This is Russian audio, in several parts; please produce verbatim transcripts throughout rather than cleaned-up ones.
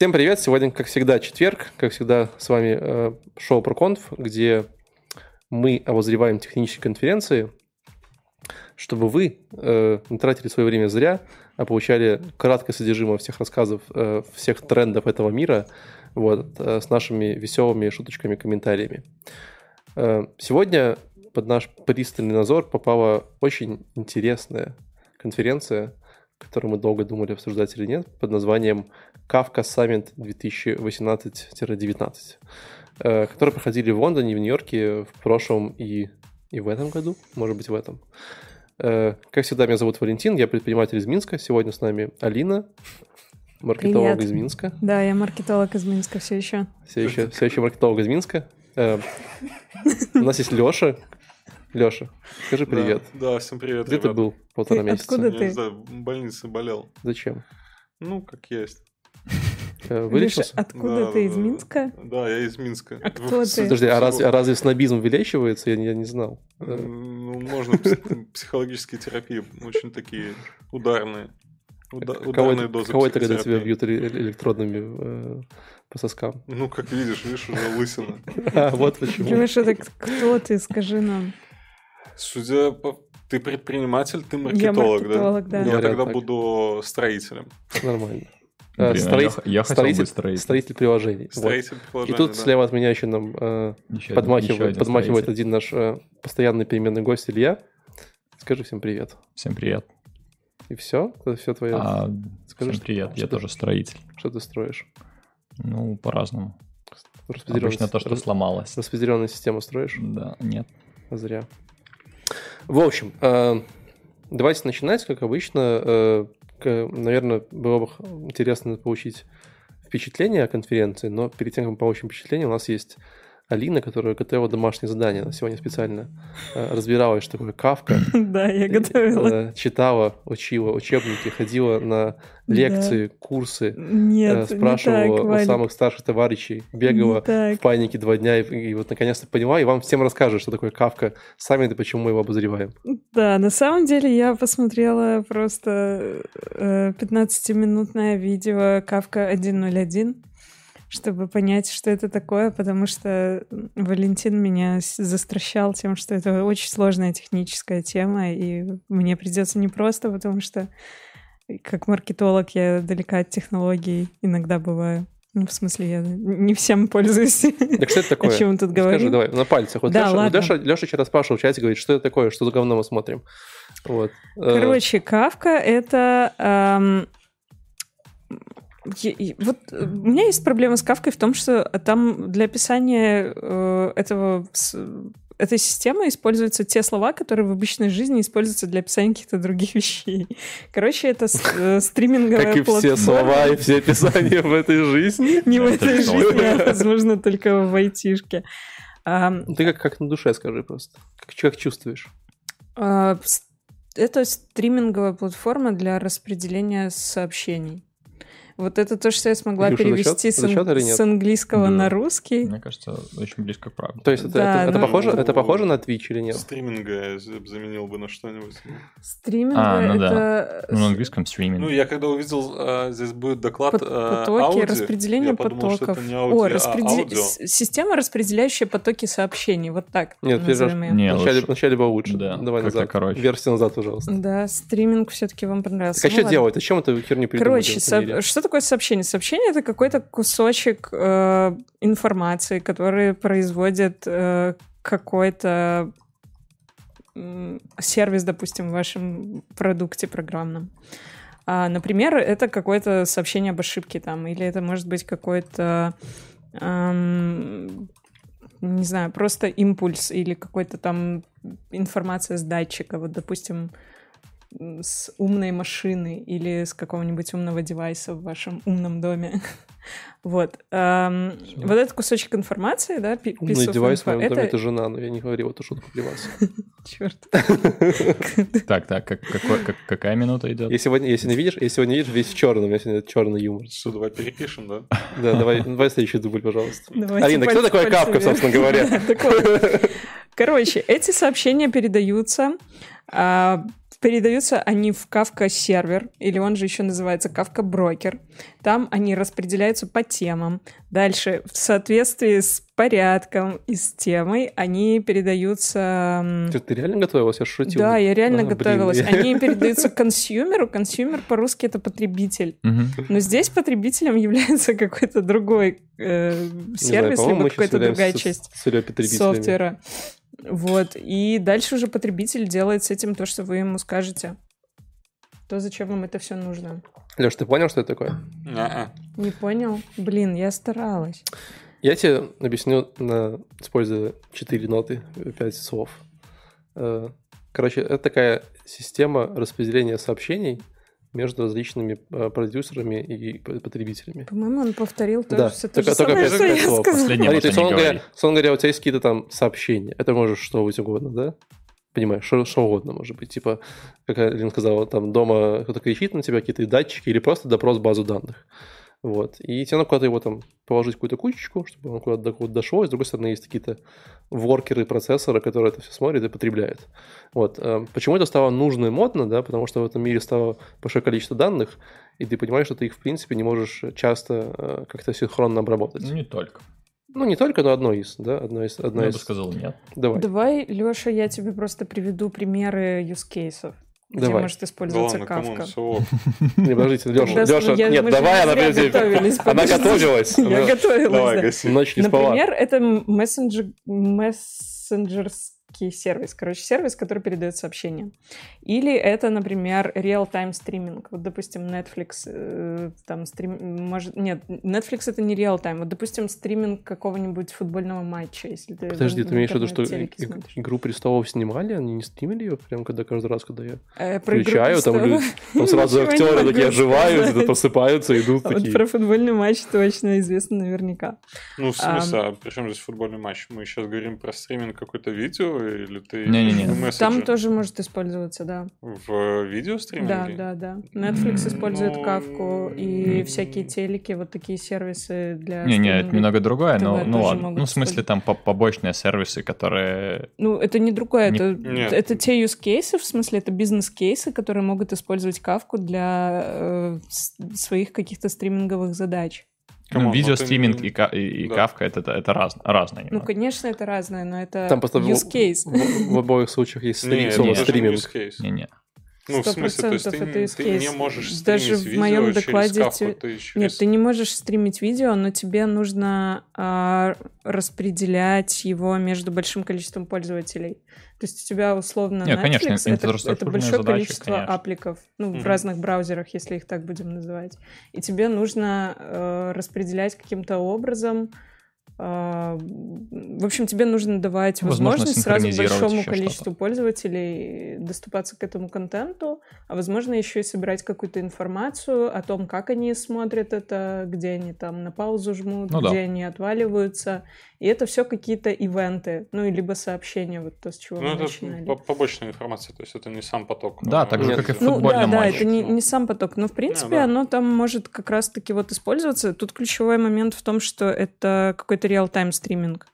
Всем привет! Сегодня, как всегда, четверг. Как всегда, с вами шоу Prokonf, где мы обозреваем технические конференции, чтобы вы не тратили свое время зря, а получали краткое содержимое всех рассказов, всех трендов этого мира вот, с нашими веселыми шуточками и комментариями. Сегодня под наш пристальный надзор попала очень интересная конференция, которую мы долго думали, обсуждать или нет, под названием Kafka Summit две тысячи восемнадцать - девятнадцать, которые проходили в Лондоне, в Нью-Йорке в прошлом и, и в этом году, может быть, в этом. Как всегда, меня зовут Валентин, я предприниматель из Минска. Сегодня с нами Алина, маркетолог Привет. Из Минска. Да, я маркетолог из Минска все еще. Все еще, все еще маркетолог из Минска. У нас есть Леша. Леша, скажи привет. Да, да, всем привет. Где ребят. Ты был полтора ты, месяца? Откуда я ты? Не знаю, в больнице болел. Зачем? Ну, как есть. Вылечился? Леша, откуда да, ты? Да, из Минска? Да, я из Минска. А кто в... ты? Подожди, а, раз, а разве снобизм увеличивается? Я, я не знал. Ну, можно психологические терапии, очень такие ударные. Ударные дозы психотерапии. Кого это, когда тебя бьют электродными по соскам? Ну, как видишь, видишь, уже лысина. А, вот почему. Леша, так кто ты? Скажи нам. Судя по... Ты предприниматель, ты маркетолог, я маркетолог да? да? Я Говорят тогда так. буду строителем. Нормально. Блин, Строит... я, я хотел строитель, быть строителем. Строитель приложений. Строитель вот. приложений, И тут да. слева от меня еще нам э, еще подмахивает, один, подмахивает один наш э, постоянный переменный гость Илья. Скажи всем привет. Всем привет. И все? Это все твое? А, Скажи, всем привет, что я ты... тоже строитель. Что ты строишь? Ну, по-разному. Распределенная... Обычно то, что Рас... сломалось. Распределенную систему строишь? Да, нет. Зря. В общем, давайте начинать, как обычно. Наверное, было бы интересно получить впечатление о конференции, но перед тем, как мы получим впечатление, у нас есть Алина, которая готовила домашнее задание. Она сегодня специально разбиралась, что такое Кафка. Да, я готовила. Читала, учила учебники, ходила на лекции, курсы, спрашивала у самых старших товарищей, бегала в панике два дня и вот наконец-то поняла, и вам всем расскажет, что такое Кафка Саммит и почему мы его обозреваем. Да, на самом деле я посмотрела просто пятнадцатиминутное видео Кафка один ноль один. Чтобы понять, что это такое, потому что Валентин меня застращал тем, что это очень сложная техническая тема, и мне придется непросто, потому что как маркетолог я далека от технологий иногда бываю. Ну, в смысле, я не всем пользуюсь. Так что это такое? О чем мы тут говорим? Скажи, давай, на пальцах. Вот да, Леша, Леша, Леша вчера спрашивал в чате, говорит, что это такое, что за говно мы смотрим. Вот. Короче, Кафка — это... Эм... Вот у меня есть проблема с Кафкой в том, что там для описания этого, этой системы используются те слова, которые в обычной жизни используются для описания каких-то других вещей. Короче, это стриминговая платформа. Как и все слова и все описания в этой жизни. Не в этой жизни, а, возможно, только в айтишке. Ты как на душе скажи просто. Как чувствуешь? Это стриминговая платформа для распределения сообщений. Вот это то, что я смогла Юша, перевести с, с английского да. на русский. Мне кажется, очень близко к правде. То есть это, да, это, это, похоже, это похоже на Twitch или нет? Стриминга я заменил бы на что-нибудь. Стриминга а, ну, это... Да. Ну, на английском стриминг. Ну, я когда увидел, а, здесь будет доклад Под, потоки, Audi, распределение подумал, потоков. Что это не Audi, О, распредел... а, система, распределяющая потоки сообщений. Вот так нет, назовем ее. Нет, вначале, вначале было лучше. Да. Давай назад. Версию назад, пожалуйста. Да, стриминг все-таки вам понравился. Так а ну, что делать? А чем это херню придумали? Короче, что такое сообщение? Сообщение — это какой-то кусочек э, информации, который производит э, какой-то э, сервис, допустим, в вашем продукте программном. А, например, это какое-то сообщение об ошибке там, или это может быть какой-то э, не знаю, просто импульс или какой-то там информация с датчика. Вот, допустим, с умной машины или с какого-нибудь умного девайса в вашем умном доме. Вот. Эм, вот этот кусочек информации, да, пи- Умный девайс инфо, в моем это... доме — это жена, но я не говорил эту шутку для вас. Черт. Так, так, какая минута идет? Я сегодня, если не видишь, я сегодня видишь весь в черном, у меня сегодня черный юмор. Что, давай перепишем, да? Да, давай следующий дубль, пожалуйста. Алина, кто такой Кафка, собственно говоря? Короче, эти сообщения передаются... Передаются они в Kafka сервер, или он же еще называется Kafka брокер. Там они распределяются по темам. Дальше, в соответствии с порядком и с темой, они передаются... Ты, ты реально готовилась? Я шутил. Да, я реально а, готовилась. Блин. Они передаются консюмеру. Консюмер по-русски это потребитель. Угу. Но здесь потребителем является какой-то другой э, сервис, знаю, либо какая-то другая с, часть с, софтвера. Вот, и дальше уже потребитель делает с этим то, что вы ему скажете. То, зачем вам это все нужно. Леш, ты понял, что это такое? А-а. Не понял? Блин, я старалась. Я тебе объясню, на... используя четыре ноты, пять слов. Короче, это такая система распределения сообщений между различными продюсерами и потребителями. По-моему, он повторил тоже да. все то только, же только самое, что я сказал. Последнее, что он говорил. Словно говоря, у тебя есть какие-то там сообщения. Это может что быть угодно, да? Понимаешь, что, что угодно может быть. Типа, как Алина сказала, там дома кто-то кричит на тебя, какие-то датчики, или просто допрос базу данных. Вот. И тебе надо куда-то его там положить какую-то кучечку, чтобы он куда-то, куда-то дошло. И с другой стороны, есть какие-то воркеры, процессоры, которые это все смотрят и потребляют. Вот. Почему это стало нужно и модно, да? Потому что в этом мире стало большое количество данных, и ты понимаешь, что ты их, в принципе, не можешь часто как-то синхронно обработать. Ну, не только. Ну, не только, но одно из, да? Одно из, одно я из... бы сказал нет. Давай. Давай, Леша, я тебе просто приведу примеры юзкейсов. Где давай. Может использоваться Кафка. Не, подождите, Леша, Леша, нет, давай, она готовилась. Она готовилась. Я готовилась, ночь не спала. Например, это мессенджерский сервис, короче, сервис, который передает сообщения. Или это, например, real-time стриминг. Вот, допустим, Netflix, там, стрим... Может... Нет, Netflix это не real-time. Вот, допустим, стриминг какого-нибудь футбольного матча, если ты... Подожди, ты имеешь в виду, что «Игру престолов» снимали, они не стримили ее прям, когда каждый раз, когда я включаю, там сразу актеры такие оживают, просыпаются, идут такие. Про футбольный матч точно известно наверняка. Ну, в смысле, причем здесь футбольный матч? Мы сейчас говорим про стриминг какое-то видео, или ты... Не-не-не. Там тоже может использоваться, да. В видеостриминге? Да, да, да. Netflix использует ну... Kafka и mm. всякие телеки, вот такие сервисы для... Не-не, это немного другое, но ну ладно. Ну, в смысле, там побочные сервисы, которые... Ну, это не другое, не... это, это те юзкейсы, в смысле, это бизнес-кейсы, которые могут использовать Kafka для э, своих каких-то стриминговых задач. Ну, видеостриминг и, и, и да. Kafka это, это, это раз, разное. Немного. Ну, конечно, это разное, но это use case. В, в, в обоих случаях есть стриминг. Нет, нет. Ну, в смысле, то есть ты, это ты не можешь стримить даже видео в моем докладе Kafka, ты через... Нет, ты не можешь стримить видео, но тебе нужно а, распределять его между большим количеством пользователей. То есть у тебя условно нет, Netflix, конечно, это, это, это большое задачи, количество конечно. Апликов ну, mm-hmm. в разных браузерах, если их так будем называть. И тебе нужно а, распределять каким-то образом... В общем, тебе нужно давать возможность, возможность сразу большому количеству что-то. Пользователей доступаться к этому контенту, а возможно еще и собирать какую-то информацию о том, как они смотрят это, где они там на паузу жмут, ну, где да. они отваливаются. И это все какие-то ивенты, ну, и либо сообщения, вот то, с чего ну, мы начинали. Ну, это побочная информация, то есть это не сам поток. Да, так же, как и в футбольном матче. Ну, да, да, это не, не сам поток, но, в принципе, yeah, да. оно там может как раз-таки вот использоваться. Тут ключевой момент в том, что это какой-то реал-тайм стриминг.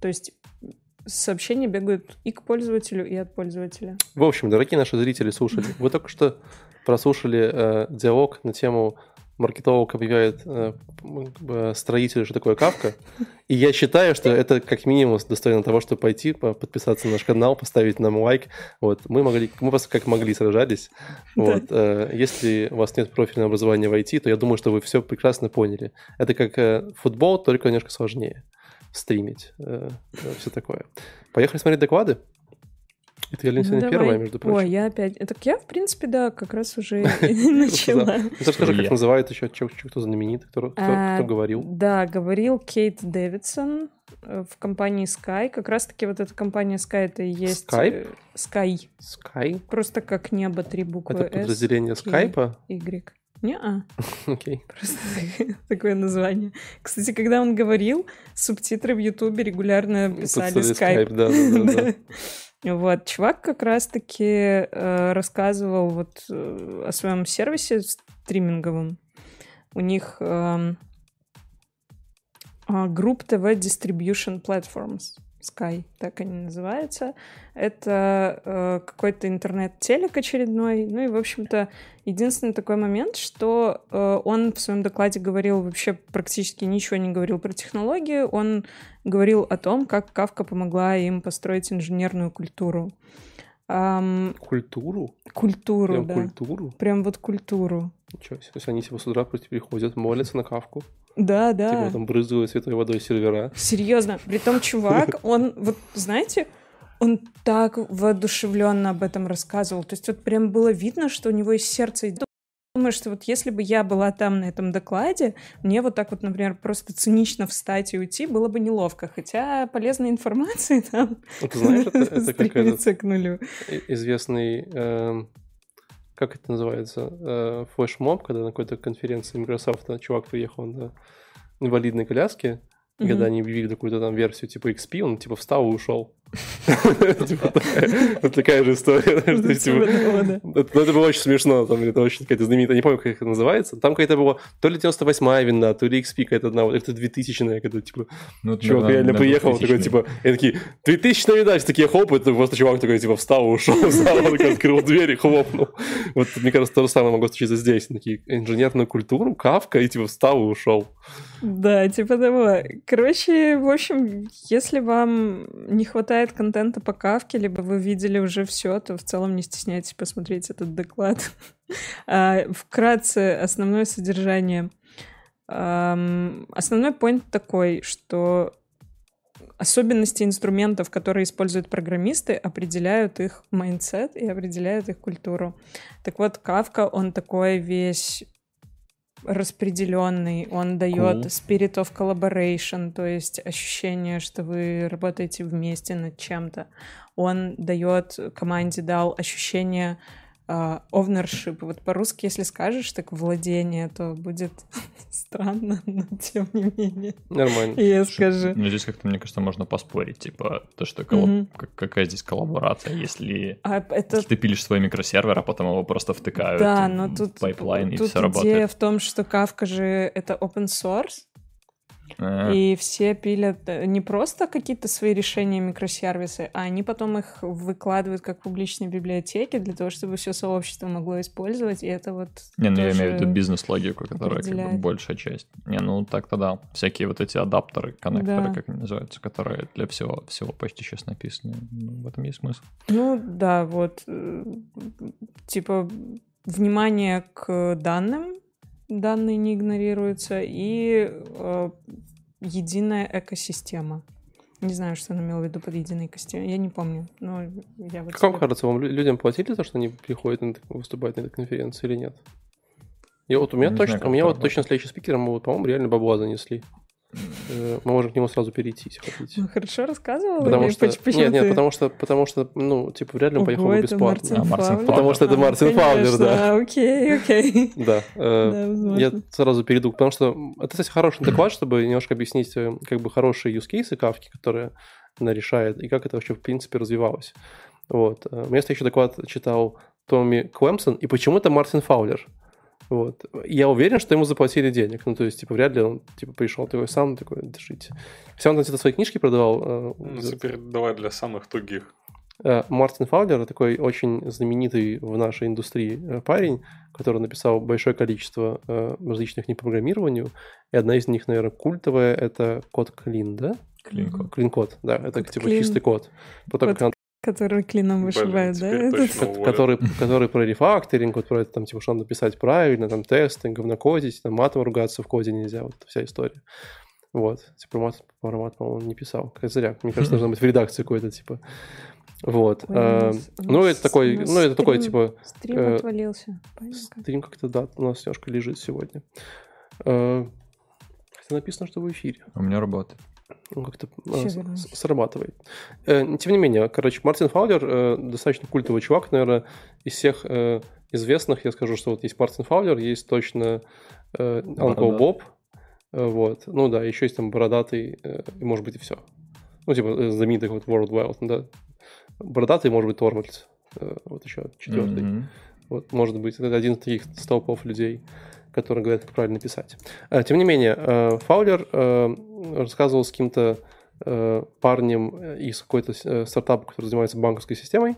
То есть сообщения бегают и к пользователю, и от пользователя. В общем, дорогие наши зрители, слушатели, вы только что прослушали э, диалог на тему... маркетолог объявляет э, строителю, что такое Kafka. И я считаю, что это как минимум достойно того, чтобы пойти, подписаться на наш канал, поставить нам лайк. Вот. Мы, могли, мы просто как могли сражались. Вот. Да. Если у вас нет профильного образования в ай ти, то я думаю, что вы все прекрасно поняли. Это как футбол, только немножко сложнее стримить. Все такое. Поехали смотреть доклады. И ты, Алина, сегодня ну, первая, между прочим. Ой, я опять... Так я, в принципе, да, как раз уже начала. Расскажи, как называют еще, кто знаменит, кто говорил. Да, говорил Кейт Дэвидсон в компании Sky. Как раз-таки вот эта компания Sky, это и есть... Skype? Sky. Sky? Просто как небо, три буквы S. Это подразделение Skype? Y. Не-а. Окей. Просто такое название. Кстати, когда он говорил, субтитры в Ютубе регулярно писали Skype. Да-да-да. Вот, чувак как раз-таки э, рассказывал вот э, о своем сервисе стриминговом. У них э, э, Group ти ви Distribution Platforms. Sky, так они называются. Это э, какой-то интернет-телек очередной. Ну и, в общем-то, единственный такой момент, что э, он в своем докладе говорил, вообще практически ничего не говорил про технологии. Он говорил о том, как Kafka помогла им построить инженерную культуру. Эм, культуру? Культуру, Прям да. Культуру? Прям вот культуру. Ничего себе. То есть они типа с утра просто приходят, молятся на Kafka? Да, да. Типа там брызгают святой водой сервера. Серьезно. Притом чувак, он, вот знаете, он так воодушевленно об этом рассказывал. То есть вот прям было видно, что у него из сердца идет. Думаю, что вот если бы я была там на этом докладе, мне вот так вот, например, просто цинично встать и уйти было бы неловко. Хотя полезной информации там стремится к нулю. Известный... Как это называется? Флешмоб, когда на какой-то конференции Microsoft чувак приехал на инвалидной коляске, mm-hmm. когда они объявили какую-то там версию типа икс пи, он типа встал и ушел. Такая же история. Это было очень смешно. Это очень какая-то знаменитая, не помню, как это называется. Там какая-то была то ли девяносто восьмая винда, то ли икс пи какая-то одна, это двухтысячная, когда типа чувак реально приехал, такой типа, и такие, двухтысячная винда, все такие хоп, и просто чувак такой типа встал и ушел, открыл дверь и хлопнул. Вот мне кажется, то же самое могло случиться здесь. Такие инженерную культуру, Kafka, и типа встал и ушел. Да, типа того. Короче, в общем, если вам не хватает контента по Kafka, либо вы видели уже все, то в целом не стесняйтесь посмотреть этот доклад. Вкратце, основное содержание. Основной поинт такой, что особенности инструментов, которые используют программисты, определяют их майндсет и определяют их культуру. Так вот, Kafka, он такой весь... распределенный, он дает cool. spirit of collaboration, то есть ощущение, что вы работаете вместе над чем-то. Он дает, команде дал ощущение uh, ownership. Вот по-русски, если скажешь так владение, то будет странно, но тем не менее. Нормально. Я скажу. Ну, здесь как-то, мне кажется, можно поспорить, типа, то, что коллаб... mm-hmm. какая здесь коллаборация, если... А, это... если ты пилишь свой микросервер, а потом его просто втыкают да, но тут, в пайплайн, тут и все работает. Тут идея в том, что Kafka же это open source, а-а-а. И все пилят не просто какие-то свои решения, микросервисы, а они потом их выкладывают как публичные библиотеки для того, чтобы все сообщество могло использовать, и это вот... Не, ну я имею в виду бизнес-логику, которая как бы большая часть. Не, ну так-то да. Всякие вот эти адаптеры, коннекторы, да. как они называются, которые для всего, всего почти сейчас написаны. Ну, в этом есть смысл. Ну да, вот. Типа внимание к данным, данные не игнорируются, и э, единая экосистема. Не знаю, что он имел в виду под единой экосистемой, я не помню. Но я вот как вам кажется, вам людям платили за то, что они приходят на, выступать на этой конференции или нет? Я вот, у меня, точно, знаю, у меня вот точно следующий спикер, мы, по-моему, реально бабла занесли. Мы можем к нему сразу перейти, если хотите. Ну, хорошо рассказывал. Потому что... Нет, ты... нет, потому что, потому что, ну, типа, вряд ли он поехал бы бесплатно. А, потому что это а, Мартин Фаулер, да. Окей, окей. Да. да Я сразу перейду, потому что это, кстати, хороший доклад, чтобы немножко объяснить, как бы, хорошие юзкейсы Kafka, которые она решает, и как это вообще, в принципе, развивалось. Вот. У меня следующий доклад читал Томми Клэмпсон, и почему-то Мартин Фаулер. Вот. Я уверен, что ему заплатили денег. Ну, то есть, типа, вряд ли он типа пришел такой сам, такой, держите. Все, он там свои книжки продавал. Ну, теперь давай для самых тугих. Мартин Фаулер такой очень знаменитый в нашей индустрии парень, который написал большое количество различных книг по программированию. И одна из них, наверное, культовая, это код Клин, да? Клин-код. Клин-код, да. Это код, типа клин. Чистый код. Потом, код. Который клином вышивает, да? Этот? Который, который про рефакторинг, вот про это, там, типа, что надо писать правильно, там, тесты, говнокодить, там, матом ругаться в коде нельзя, вот вся история. Вот. Типа, мат, мат, по-моему, не писал. Как зря. Мне кажется, должна быть в редакции какой-то, типа. Вот. А, ну, это такой, ну, стрим, это такой, типа... Стрим э, отвалился. Понятно. Стрим как-то, да, у нас немножко лежит сегодня. Э, хотя написано, что в эфире. У меня работает. Он как-то а, срабатывает. Э, тем не менее, короче, Мартин Фаулер э, достаточно культовый чувак, наверное, из всех э, известных. Я скажу, что вот есть Мартин Фаулер, есть точно э, Uncle Bob. Э, вот. Ну да, еще есть там бородатый, э, может быть, и все. Ну, типа, знаменитый вот World Wild, да. Бородатый, может быть, Тормальц. Э, вот еще четвертый. Mm-hmm. Вот, может быть, это один из таких столпов людей, которые говорят, как правильно писать. Тем не менее, Фаулер рассказывал с каким-то э, парнем из какой-то э, стартапа, который занимается банковской системой.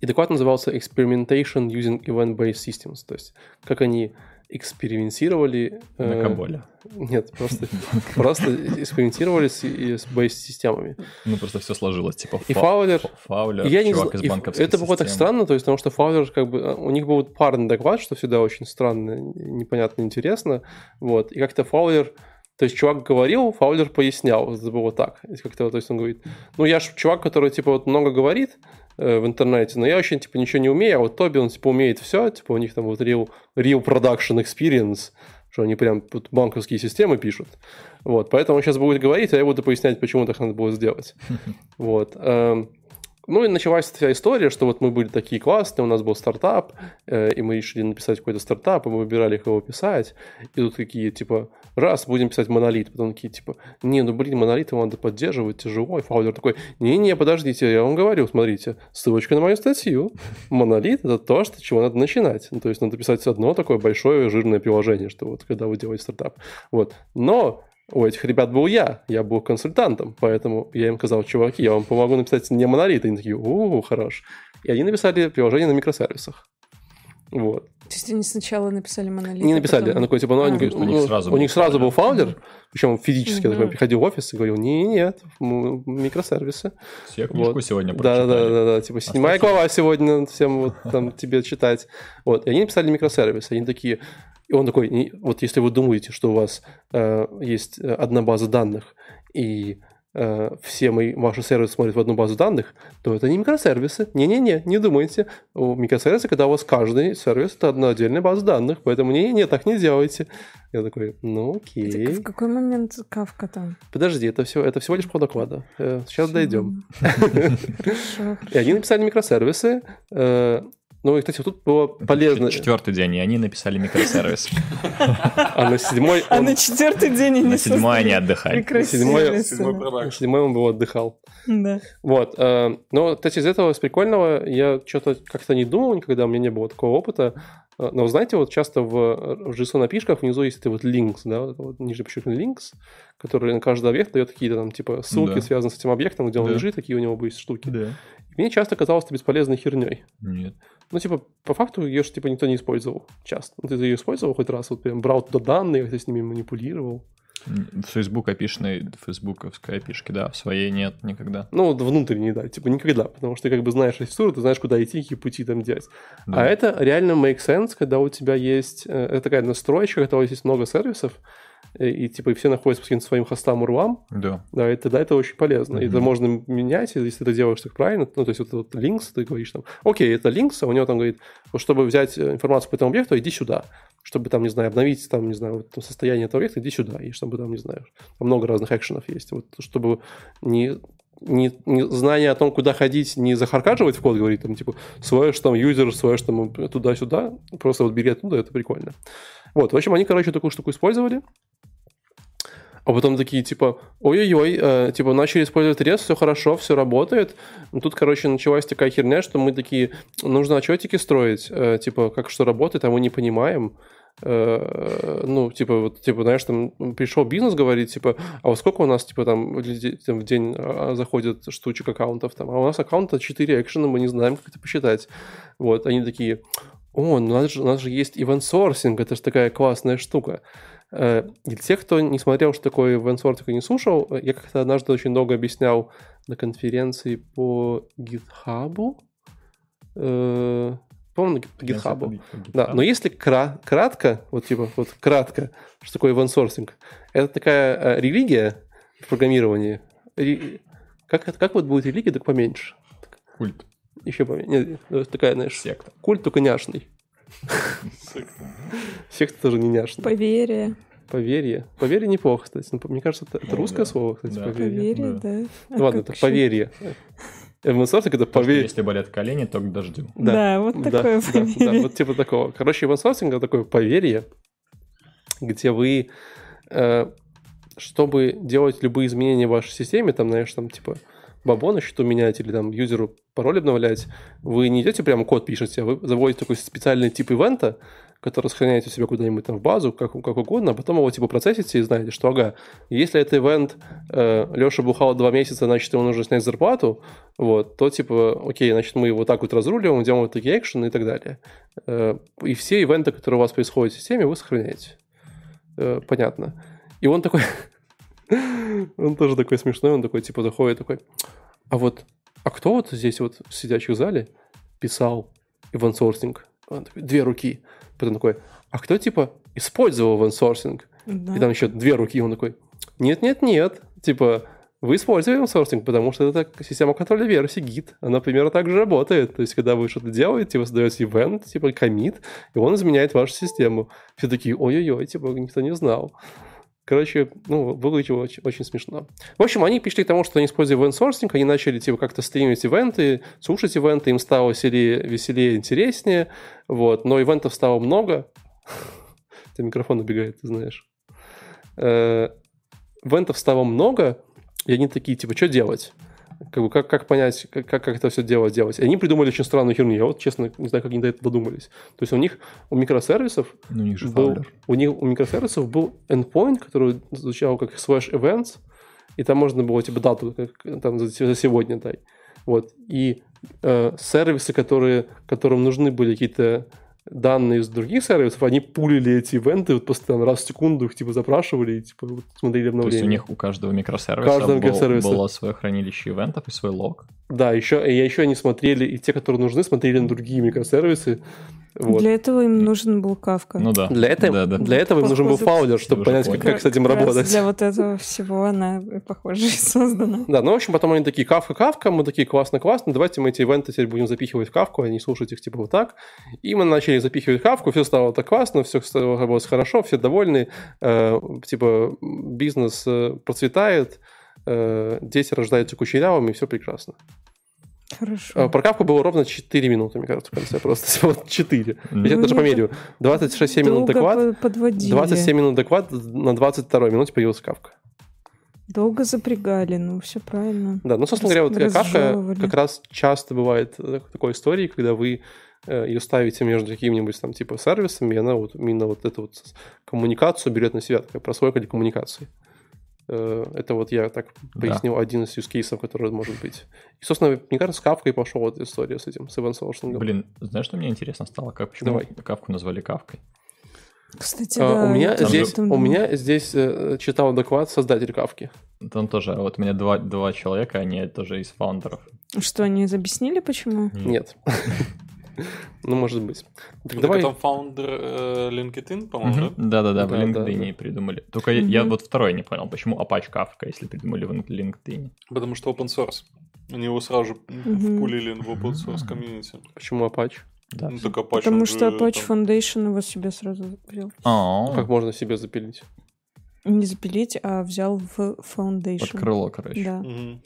И доклад назывался Experimentation using Event-based Systems. То есть, как они экспериментировали... Э, на Каболе. Нет, просто, просто экспериментировали с, с бейс-системами. Ну, просто все сложилось, типа и Фаулер, Фаулер я чувак не, из и, банковской это системы. Это было так странно, то есть, потому что Фаулер, как бы, у них был парный доклад, что всегда очень странно, непонятно, интересно. Вот. И как-то Фаулер... То есть, чувак говорил, Фаулер пояснял. Это было так. Как-то, то есть, он говорит, ну, я же чувак, который, типа, вот много говорит э, в интернете, но я вообще, типа, ничего не умею, а вот Тоби, он, типа, умеет все. Типа, у них там вот real, real production experience, что они прям вот, банковские системы пишут. Вот, поэтому он сейчас будет говорить, а я буду пояснять, почему так надо было сделать. Вот. Ну, и началась вся история, что вот мы были такие классные, у нас был стартап, э, и мы решили написать какой-то стартап, и мы выбирали, кого писать. И тут такие, типа, раз, будем писать монолит. Потом такие, типа, не, ну, блин, монолит его надо поддерживать, тяжело. И Фаулер такой, не-не, подождите, я вам говорю, смотрите, ссылочка на мою статью. Монолит – это то, с чего надо начинать. Ну, то есть, надо писать одно такое большое жирное приложение, что вот, когда вы делаете стартап. Вот, но... У этих ребят был я, я был консультантом, поэтому я им сказал, чуваки, я вам помогу написать не монолит, они такие, у-у, хорош. И они написали приложение на микросервисах. Вот. То есть они сначала написали монолит? Не написали, потом... такой, типа, ну, а, они, у, у них сразу, у них сразу был фаундер, причем он физически, угу. такой, приходил в офис и говорил, нет, микросервисы. Я книжку вот. сегодня прочитали. Да-да-да, типа, седьмая глава сегодня всем вот, там, тебе читать. Вот. И они написали микросервисы, они такие... И он такой, вот если вы думаете, что у вас э, есть одна база данных, и э, все мои, ваши сервисы смотрят в одну базу данных, то это не микросервисы. Не-не-не, не думайте. Микросервисы, когда у вас каждый сервис – это одна отдельная база данных, поэтому не-не-не, так не делайте. Я такой, ну окей. В какой момент Кафка там? Подожди, это, все, это всего лишь полдоклада. Сейчас дойдем. И они написали микросервисы. Ну, и, кстати, вот тут было полезно... Четвертый день, и они написали микросервис. А на седьмой... А на четвертый день они... На седьмой они отдыхали. Микросервис. На седьмой он был отдыхал. Да. Вот. Но, кстати, из этого, из прикольного, я что-то как-то не думал никогда, у меня не было такого опыта. Но, знаете, вот часто в JSON-опишках внизу есть эти вот links, да, вот ниже подчеркнутый links, которые на каждый объект дает какие-то там, типа, ссылки, да. связанные с этим объектом, где он да. лежит, такие у него есть штуки. Да. Мне часто казалось это бесполезной херней. Нет. Ну, типа, по факту ее же, типа, никто не использовал часто. Ну, ты ее использовал хоть раз, вот прям брал туда данные, как ты с ними манипулировал. Facebook опишные, фейсбуковской опишки, да, в своей нет никогда. Ну, внутренней, да, типа никогда, потому что ты как бы знаешь архитектуру, ты знаешь, куда идти, какие пути там делать. Да. А это реально make sense, когда у тебя есть э, такая настройка, когда у тебя есть много сервисов, э, и типа и все находятся по своим хостам, урлам. Да. Да, и тогда это очень полезно. Mm-hmm. Это можно менять, если ты делаешь так правильно. Ну, то есть вот, вот links, ты говоришь там, окей, это links, а у него там говорит, вот, чтобы взять информацию по этому объекту, иди сюда. Чтобы там, не знаю, обновить там, не знаю, вот, состояние этого объекта, иди сюда, и чтобы там, не знаю, там много разных экшенов есть. Вот, чтобы не, не, не знание о том, куда ходить, не захаркаживать в код, говорить там, типа, слэш там юзер, слэш там туда-сюда, просто вот бери оттуда, это прикольно. Вот, в общем, они, короче, такую штуку использовали, а потом такие, типа, ой-ой-ой, э, типа, начали использовать REST, все хорошо, все работает. Но тут, короче, началась такая херня, что мы такие, нужно отчетики строить, э, типа, как что работает, а мы не понимаем. Ну, типа, вот, типа, знаешь, там пришел бизнес, говорит, типа, а во сколько у нас, типа, там, людей, там в день заходит штучек аккаунтов, там, а у нас аккаунта четыре экшена, мы не знаем, как это посчитать. Вот, они такие, о, ну, у нас же, у нас же есть event sourcing, это же такая классная штука. И для тех, кто не смотрел, что такое event sourcing и не слушал, я как-то однажды очень долго объяснял на конференции по GitHub. По-моему, по GitHub. Да, но если кра- кратко, вот типа, вот кратко, что такое event sourcing, это такая э, религия в программировании. Ре... Как, как вот будет религия, так поменьше. Культ. Еще поменьше. Нет, такая, знаешь, секта. Культ только няшный. Секта тоже не няшный. Поверие. Поверье. Поверье неплохо, кстати. Мне кажется, это русское слово, кстати, поверье. Поверье, да. Ладно, это поверье. Event sourcing это поверье. Если болят колени, то к дождю. Да, да вот да, такое да, поверье. Да, да, вот типа такого. Короче, event sourcing это такое поверье, где вы, э, чтобы делать любые изменения в вашей системе, там, знаешь, там, типа, бабло на счету менять или там юзеру пароль обновлять, вы не идете прямо код пишете, а вы заводите такой специальный тип ивента, который сохраняете у себя куда-нибудь там в базу, как, как угодно, а потом его типа процессите и знаете, что ага, если это ивент, э, Леша бухал два месяца, значит, ему нужно снять зарплату, вот, то типа, окей, значит, мы его так вот разруливаем, делаем вот такие экшены и так далее. Э, и все ивенты, которые у вас происходят в системе, вы сохраняете. Э, понятно. И он такой... Он тоже такой смешной, он такой, типа, заходит, такой, а вот, а кто вот здесь вот в сидящих в зале писал event sourcing? Он такой, две руки. Потом такой, а кто, типа, использовал event sourcing? Да. И там еще две руки, он такой, нет-нет-нет, типа, вы используете event sourcing, потому что это система контроля версий Git, она примерно так же работает, то есть, когда вы что-то делаете, типа, создаете event, типа, коммит, и он изменяет вашу систему. Все такие, ой-ой-ой, типа, никто не знал. Короче, ну, выглядело очень, очень смешно. В общем, они пришли к тому, что они использовали event-sourcing, они начали типа как-то стримить ивенты, слушать ивенты, им стало веселее, веселее, интереснее, вот, но ивентов стало много. Ты микрофон убегает, ты знаешь. Ивентов стало много, и они такие, типа, что делать? Как бы, как, как понять, как, как это все дело делать. И они придумали очень странную херню. Я вот, честно, не знаю, как они до этого додумались. То есть у них, у микросервисов ну, у них же был, у, них, у микросервисов был endpoint, который звучал как slash events, и там можно было, типа, дату как, там, за, за сегодня дай. Вот. И э, сервисы, которые, которым нужны были какие-то данные из других сервисов, они пулили эти ивенты, вот постоянно раз в секунду их типа запрашивали и типа вот, смотрели обновления. То есть у них у каждого микросервиса, каждого микросервиса. Было, было свое хранилище ивентов и свой лог. Да, еще, и еще они смотрели, и те, которые нужны, смотрели на другие микросервисы. Вот. Для этого им нужен был Kafka. Ну да. Для, это, да, да. для этого им нужен был Fowler, чтобы понять, как, как с этим раз работать. Для вот этого всего она, похоже, создана. Да, ну в общем, потом они такие, Kafka, Kafka, мы такие, классно-классно, давайте мы эти ивенты теперь будем запихивать в Kafka, а не слушать их типа вот так. И мы начали запихивать Kafka, все стало так классно, все стало хорошо, все довольны, э, типа бизнес процветает, э, дети рождаются кучерявыми, и все прекрасно. Хорошо. Про Кафку было ровно четыре миныты, мне кажется, в конце. Просто вот четыре. Mm-hmm. Я даже померяю. двадцать шесть семь минут доклад. Подводили. двадцать семь минут доклад, на двадцать второй минуте появилась Кафка. Долго запрягали, ну все правильно. Да, ну, собственно Раз, говоря, вот Кафка как раз часто бывает такой истории, когда вы ее ставите между какими-нибудь там типа сервисами, и она вот именно вот эту вот коммуникацию берет на себя, такая прослойка для коммуникации. Это вот я так пояснил да. один из юзкейсов, который может быть. И, собственно, мне кажется, с Кафкой пошла вот история с этим, с Event Sourcing. Блин, знаешь, что мне интересно стало? Как, почему Давай. Кафку назвали Кафкой? Кстати, а, да. У меня, здесь, же... у меня здесь читал доклад создатель Кафки. Там тоже, вот у меня два, два человека, они тоже из фаундеров. Что, они объяснили, почему? Нет. Ну, может быть. Так давай... Там фаундер э, LinkedIn, по-моему, mm-hmm. да? Да-да-да, в LinkedIn да, придумали. Только mm-hmm. я вот второй не понял, почему Apache Kafka, если придумали в LinkedIn? Потому что open source. Они его сразу же mm-hmm. впулили в open source комьюнити. Почему Apache? Да. Ну, так Apache Потому что же, Apache там... Foundation его себе сразу запилил. А-а-а. Как можно себе запилить? Не запилить, а взял в Foundation. Под крыло, короче. Да. Mm-hmm.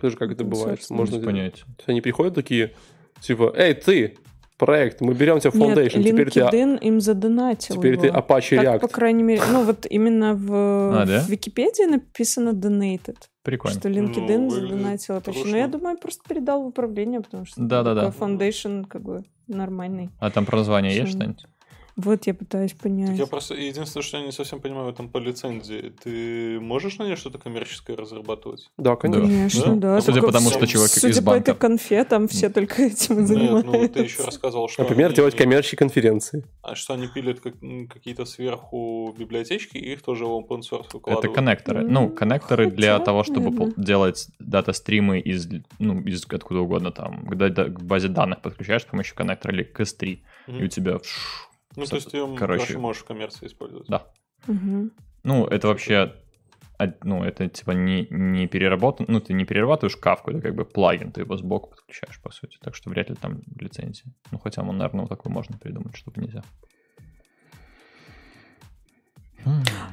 Тоже как это бывает. Source. Можно понять. Они приходят такие... Типа, эй, ты, проект, мы берем тебя в Foundation. Нет, LinkedIn ты... им задонатил Теперь его. Ты Apache так, React. По крайней мере, ну вот именно в, а, да? в Википедии написано donated. Прикольно. Что LinkedIn ну, задонатил Apache. Но я думаю, просто передал в управление, потому что да, да, да. Foundation как бы нормальный. А там про название есть что-нибудь? Вот я пытаюсь понять. Я просто единственное, что я не совсем понимаю, там по лицензии. Ты можешь на ней что-то коммерческое разрабатывать? Да, конечно, да. да. Судя по тому, что человек судя из банка. Судя по этой конфе, там все только этим и занимаются. Нет, ну ты еще рассказывал, что... Например, они... делать коммерческие конференции. А что они пилят как... какие-то сверху библиотечки, и их тоже в open source выкладывают. Это коннекторы. Mm-hmm. Ну, коннекторы Хотя, для того, чтобы наверное. делать дата-стримы из, ну, из откуда угодно там. Когда к базе данных подключаешь с помощью коннектора или к эс три, mm-hmm. и у тебя... Ну, то есть ты ее короче можешь в коммерции использовать. Да. Угу. Ну, это вообще, ну, это типа не, не переработано, ну, ты не перерабатываешь Кафку, это как бы плагин, ты его сбоку подключаешь, по сути, так что вряд ли там лицензия. Ну, хотя, ну, наверное, вот такое можно придумать, чтобы нельзя.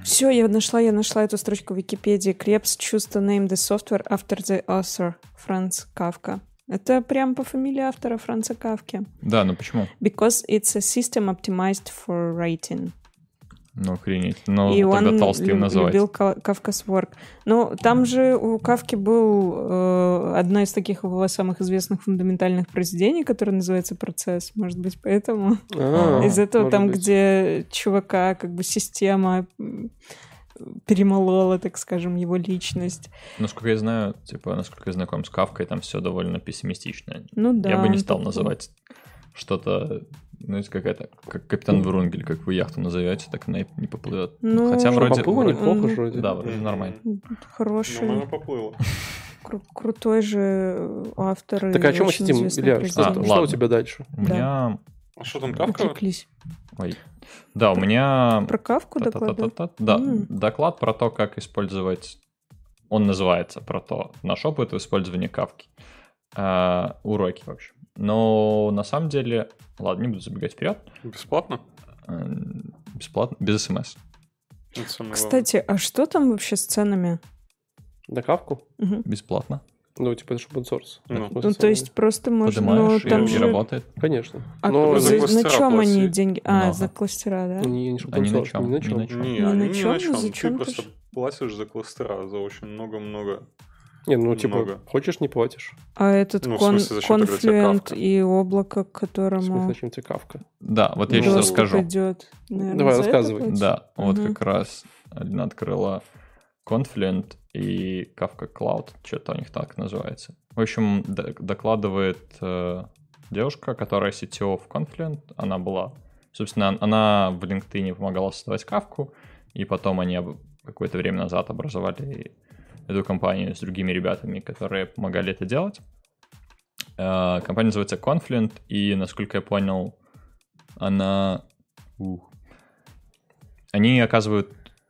Все, я нашла, я нашла эту строчку в Википедии. Krebs chose to name the software after the author, Franz Kafka. Это прям по фамилии автора Франца Кафки. Да, но почему? Because it's a system optimized for writing. Ну, охренеть. Но и тогда он толстым называть. Любил Kafka's Work. Ну, там же у Кафки был э, одно из таких его самых известных фундаментальных произведений, которое называется «Процесс». Может быть, поэтому? А-а-а, из этого там, быть. Где чувака, как бы система перемолола, так скажем, его личность. Насколько я знаю, типа, насколько я знаком с Кафкой, там все довольно пессимистично. Ну да. Я бы не стал называть что-то... Ну, это какая-то, как капитан Врунгель, как вы яхту назовете, так она и не поплывет. Ну, хотя что, вроде... поплыла неплохо вроде. Да, вроде нормально. Хороший. Но она поплыла. Кру- крутой же автор. Так а о чем мы сидим, Илья? А, что у тебя дальше? У меня... А что там, Кафка? Ой. Да, у меня... Про Кафку доклад? Да, доклад про то, как использовать... Он называется про то, наш опыт в использовании Кафки. Уроки, в общем. Но на самом деле... Ладно, не буду забегать вперед. Бесплатно? Бесплатно, без смс. Кстати, а что там вообще с ценами? На Кафку? Угу. Бесплатно. Ну, типа, это же open-source. Ну, ну то есть просто можно... Поднимаешь, ну, там и, же... и работает. Конечно. А но за, за на чем платить? Они деньги? А, но. За кластера, да? Не, не они на чем. Не на чем. Не, не, не на чем, чем. Ты, ты просто платишь за кластера, за очень много-много... Не, ну типа, много. Хочешь, не платишь. А этот ну, кон- смысле, Confluent и облако, к которому... В смысле, зачем тебе Кафка? Да, вот я сейчас расскажу. Идет, наверное, давай, рассказывай. Да, угу. Вот как раз Алина открыла Confluent и Kafka Cloud, что-то у них так называется. В общем, д- докладывает э, девушка, которая си ти о в Confluent, она была... Собственно, она в LinkedIn помогала создавать Кафку, и потом они какое-то время назад образовали... эту компанию с другими ребятами, которые помогали это делать. Компания называется Confluent, и, насколько я понял, она... Ух. Они оказывают...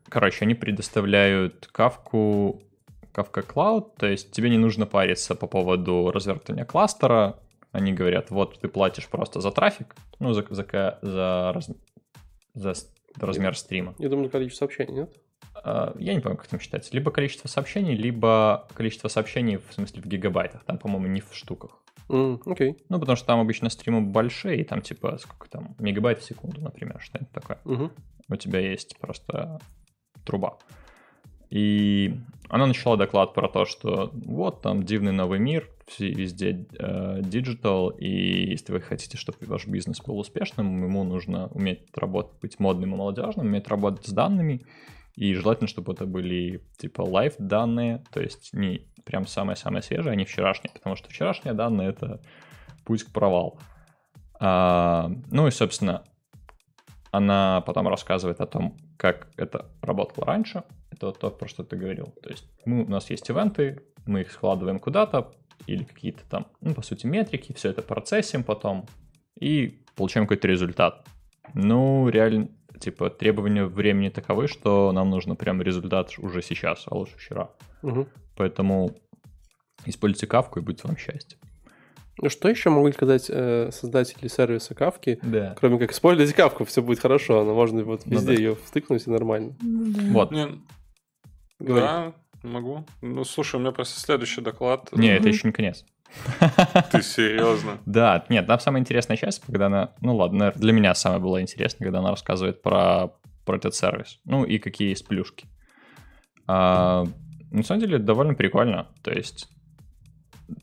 Короче, они предоставляют Kafka, Kafka Cloud, то есть тебе не нужно париться по поводу развертывания кластера. Они говорят, вот, ты платишь просто за трафик, ну, за, за, за, раз, за размер стрима. Я думаю, количество сообщений, нет? Я не помню, как там считается. Либо количество сообщений, либо количество сообщений, в смысле, в гигабайтах. Там, по-моему, не в штуках. Mm, okay. Ну, потому что там обычно стримы большие, и там, типа, сколько там, мегабайт в секунду, например, что-нибудь такое. Mm-hmm. У тебя есть просто труба. И она начала доклад про то, что вот там дивный новый мир, везде диджитал, э, и если вы хотите, чтобы ваш бизнес был успешным, ему нужно уметь работать, быть модным и молодежным, уметь работать с данными. И желательно, чтобы это были типа лайв данные, то есть не прям самое-самое свежее, а не вчерашние, потому что вчерашние данные — это путь к провалу. А, ну и, собственно, она потом рассказывает о том, как это работало раньше. Это то, про что ты говорил. То есть мы, у нас есть ивенты, мы их складываем куда-то, или какие-то там, ну, по сути, метрики, все это процессим потом и получаем какой-то результат. Ну, реально... Типа, требования времени таковы, что нам нужно прям результат уже сейчас, а лучше вчера. Угу. Поэтому используйте Кафку, и будет вам счастье. Ну, что еще могу сказать э, создатели сервиса Кафки? Да. Кроме как используйте Кафку, все будет хорошо, но можно вот везде ну, да. ее втыкнуть, и нормально. Вот. Не... Да, могу. Ну, слушай, у меня просто следующий доклад. Не, угу. Это еще не конец. Ты серьезно? Да, нет, там самая интересная часть, когда она, ну ладно, для меня самая была интересная, когда она рассказывает про, про этот сервис, ну и какие есть плюшки. А, на самом деле это довольно прикольно, то есть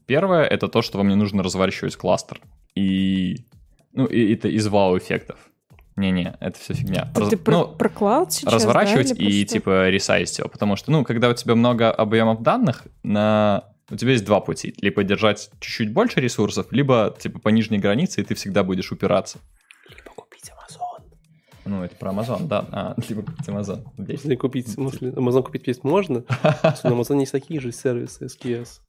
первое это то, что вам не нужно разворачивать кластер, и, ну и это из вау-эффектов. Не-не, это все фигня. Раз... Ты про, ну, про клауд сейчас, разворачивать да, и просто... типа ресайзить его, потому что, ну, когда у тебя много объемов данных, на... у тебя есть два пути. Либо держать чуть-чуть больше ресурсов, либо, типа, по нижней границе, и ты всегда будешь упираться. Либо купить Amazon. Ну, это про Amazon, да. А, либо купить Amazon. Если купить, в смысле, Amazon купить есть можно, на Amazon есть такие же сервисы эс кью эс.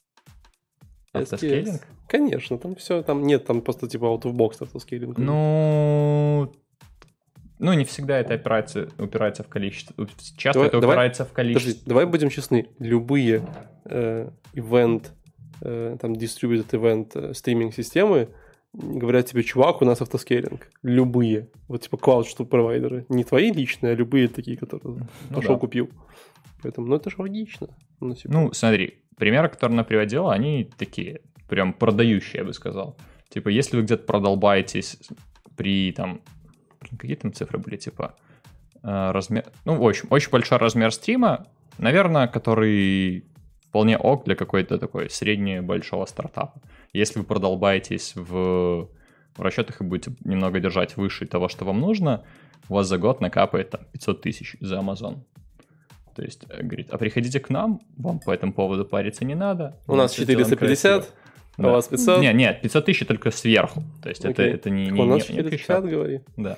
Автоскейлинг? Конечно, там все, там нет, там просто, типа, out-of-box автоскейлинг. Ну... Ну, не всегда это опирается, упирается в количество. Часто давай, это упирается давай, в количество. Подожди, давай будем честны. Любые э, event, э, там, distributed event э, стриминг-системы говорят тебе, чувак, у нас автоскейлинг. Любые. Вот типа клауд-провайдеры. Не твои личные, а любые такие, которые ну, пошел да. купил. Поэтому, ну, это же логично. Ну, типа. Ну, смотри, примеры, которые она приводила, они такие, прям продающие, я бы сказал. Типа, если вы где-то продолбаетесь при, там, какие там цифры были, типа размер... Ну, в общем, очень большой размер стрима, наверное, который вполне ок для какой-то такой средне-большого стартапа. Если вы продолбаетесь в... в расчетах и будете немного держать выше того, что вам нужно, у вас за год накапает там пятьсот тысяч за Amazon. То есть, говорит, а приходите к нам, вам по этому поводу париться не надо. У, у нас четыреста пятьдесят, да. У вас пятьсот. Нет, нет, пятьсот тысяч только сверху. То есть, это, это не... не у нас не, четыреста пятьдесят, говори. Да.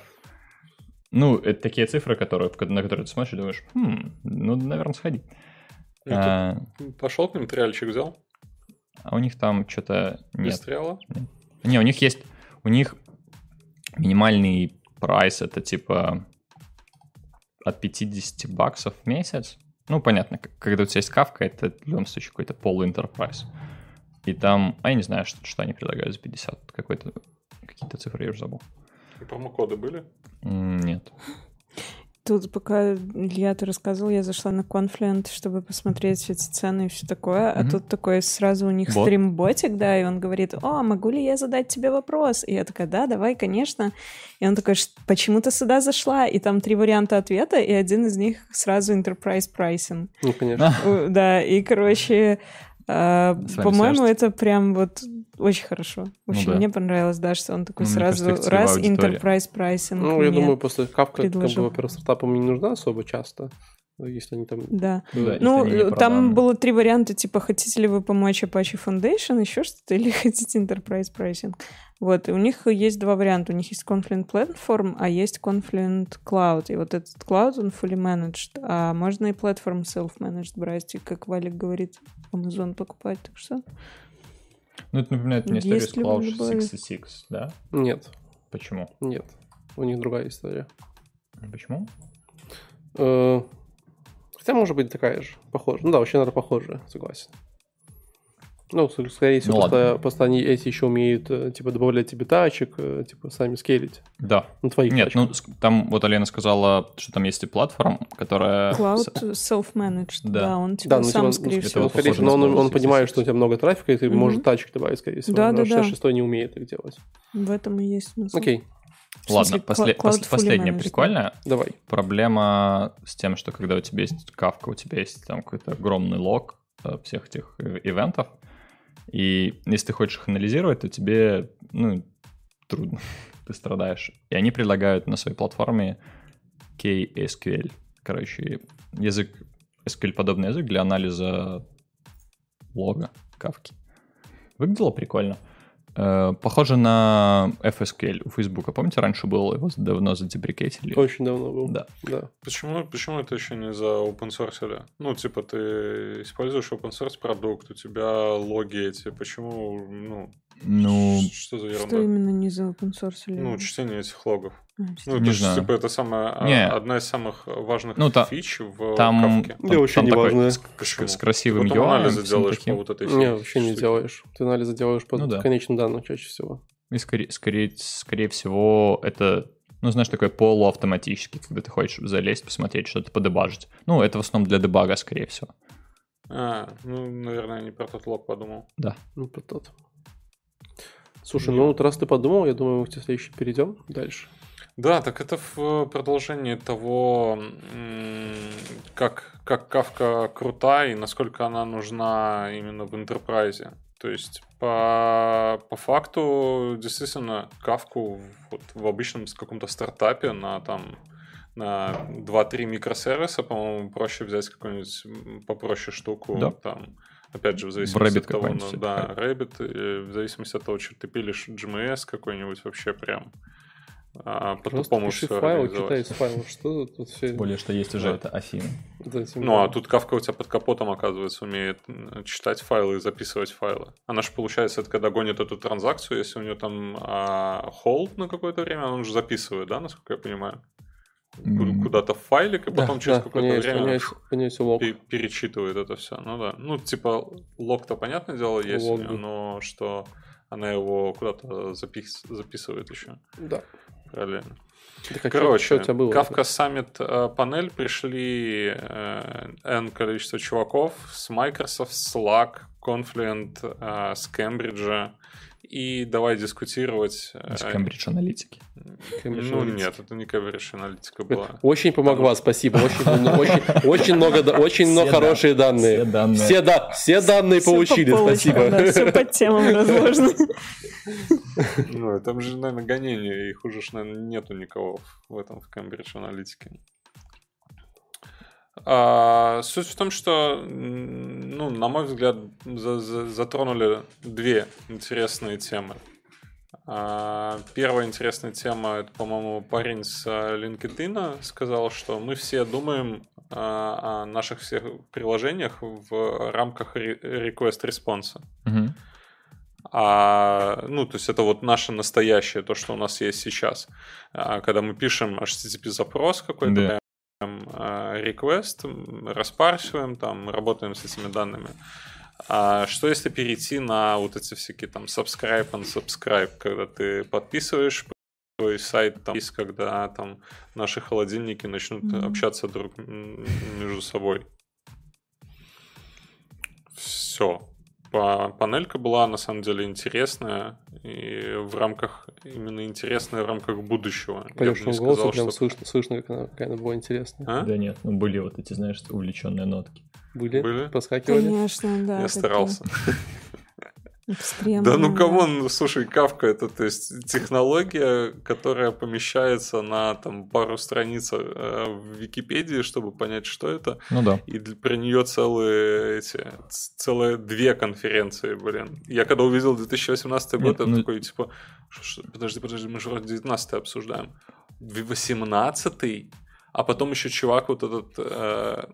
Ну, это такие цифры, которые, на которые ты смотришь и думаешь, хм, ну, наверное, сходи. А... Пошел к ним, триальчик взял. А у них там что-то... Не стреляла? Не, у них есть... У них минимальный прайс это типа от пятьдесят баксов в месяц. Ну, понятно, когда у тебя есть Kafka, это в любом случае какой-то полуэнтерпрайс. И там, а я не знаю, что, что они предлагают за пятьдесят. Какой-то, какие-то цифры я уже забыл. И промокоды были? Нет. Тут пока, Илья, ты рассказывал, я зашла на Confluent, чтобы посмотреть все эти цены и все такое, mm-hmm. а тут такой сразу у них Бот. стрим-ботик, да, и он говорит, о, могу ли я задать тебе вопрос? И я такая, да, давай, конечно. И он такой, почему ты сюда зашла? И там три варианта ответа, и один из них сразу Enterprise Pricing. Ну, конечно. Да, и, короче, по-моему, это прям вот... Очень хорошо. В общем, ну, да. мне понравилось, да, что он такой ну, сразу кажется, раз Enterprise Pricing. Ну, я думаю, после Kafka, как бы, во-первых, стартапам не нужна особо часто, если они там... Да. да ну, они там было три варианта, типа, хотите ли вы помочь Apache Foundation, еще что-то, или хотите Enterprise Pricing. Вот, и у них есть два варианта. У них есть Confluent Platform, а есть Confluent Cloud. И вот этот Cloud, он fully managed, а можно и Platform self-managed брать, и, как Валик говорит, Amazon покупать, так что... Ну, это напоминает мне историю с Cloud шестьдесят шесть, да? Нет. Почему? Нет. У них другая история. Почему? Э-э- хотя, может быть, такая же, похожая. Ну да, вообще, наверное, похожая, согласен. Ну, скорее всего, ну, просто, просто они эти еще умеют, типа, добавлять тебе тачек, типа, сами скейлить. Да. На твоих Нет, тачках. Ну, там вот Алина сказала, что там есть и платформа, которая... Cloud self-managed, да, да он типа да, сам, ну, скорее всего. Вот, скорее всего, но он, он, он понимает, что у тебя много трафика, и ты угу. можешь тачек добавить, скорее всего. Да, да, да. шестьдесят шестой не умеет их делать. В этом и есть смысл. Окей. Ладно, после, после, последнее прикольное. Давай. Проблема с тем, что когда у тебя есть Kafka, у тебя есть там какой-то огромный лог всех этих ивентов, и если ты хочешь их анализировать, то тебе, ну, трудно, ты страдаешь. И они предлагают на своей платформе кей эс кью эл, короче, язык, эс кью эл-подобный язык для анализа лога Kafka. Выглядело прикольно. Э, похоже на эф эс кью эл у Facebook. Помните, раньше был, его давно задеприкейтили? Очень давно был. Да. да. Почему, почему это еще не за open source? Ну, типа, ты используешь open source продукт, у тебя логи эти. Почему, ну, ну что за ерунда? Что именно не за open source? Ну, чтение этих логов. А, ну, не это же, типа, это самая, не. одна из самых важных ну, та, фич в там, Kafka. Там, да, вообще не важно. С, с красивым ю ай. Ты анализы делаешь таким. По вот этой фиче. Не, вообще штуки. Не делаешь. Ты анализы делаешь по ну, да. конечным данным чаще всего. И скорее, скорее, скорее всего это, ну, знаешь, такое полуавтоматически, когда ты хочешь залезть, посмотреть, что-то подебажить. Ну, это в основном для дебага, скорее всего. А, ну, наверное, не про тот лог подумал. Да. Ну, про тот. Слушай, ну, вот раз ты подумал, я думаю, мы к тебе следующий перейдем дальше. Да, так это в продолжении того, как, как Kafka крута и насколько она нужна именно в энтерпрайзе. То есть по, по факту действительно Kafka вот в обычном каком-то стартапе на, там, на два-три микросервиса, по-моему, проще взять какую-нибудь попроще штуку. Да. Там, опять же, в зависимости от того, ну, да, Rabbit, в зависимости от того, что ты пилишь джей эм эс какой-нибудь вообще прям. А потом помощь файл, читай из файлов, что тут все. Тем более, что есть уже да. это Афина. Да, ну, а тут Kafka у тебя под капотом, оказывается, умеет читать файлы и записывать файлы. Она же, получается, это когда гонит эту транзакцию, если у нее там а, холд на какое-то время, он же записывает, да, насколько я понимаю? Mm-hmm. Куда-то в файлик, и потом да, через да, какое-то есть, время есть, есть пер- перечитывает это все. Ну, да. Ну, типа, лог-то, понятное дело, есть Лог. у нее, но что она его куда-то запис- записывает еще. Да. Правильно. Так, короче, Kafka Summit панель пришли э, N количество чуваков с Microsoft, Slack, Confluent, э, с Кембриджа и давай дискутировать. Это Кембридж аналитики. Ну нет, это не Кембридж аналитика была. Очень помогла, спасибо. Очень много хорошие данные. Все данные получили, спасибо. Все по темам разложено. Ну, там же, наверное, гонения, их уже, наверное, нету никого в этом, в Кембридж аналитике. А, суть в том, что, ну, на мой взгляд, за- за- затронули две интересные темы. А, первая интересная тема, это, по-моему, парень с LinkedIn сказал, что мы все думаем а, о наших всех приложениях в рамках re- request-response. Mm-hmm. А, ну, то есть это вот наше настоящее, то, что у нас есть сейчас. А, когда мы пишем эйч ти ти пи-запрос какой-то, yeah. Request, распарсиваем, там, работаем с этими данными. А что если перейти на вот эти всякие там subscribe and subscribe, когда ты подписываешь твой сайт, там есть, когда там наши холодильники начнут mm-hmm. общаться друг между собой. Все. Панелька была на самом деле интересная и в рамках именно интересная в рамках будущего. Понимаешь, что голосу прям слышно, слышно, как она, какая она была интересная. А? Да нет, ну были вот эти, знаешь, увлеченные нотки. Были? Были? Поскакивали? Конечно, да. Я старался. Да ну камон, слушай, Кафка это, то есть, технология, которая помещается на там пару страниц в Википедии, чтобы понять, что это. Ну да. И про нее целые эти целые две конференции, блин. Я когда увидел две тысячи восемнадцатый год, я такой типа, подожди, подожди, мы же вроде девятнадцатый обсуждаем, восемнадцатый, а потом еще чувак вот этот.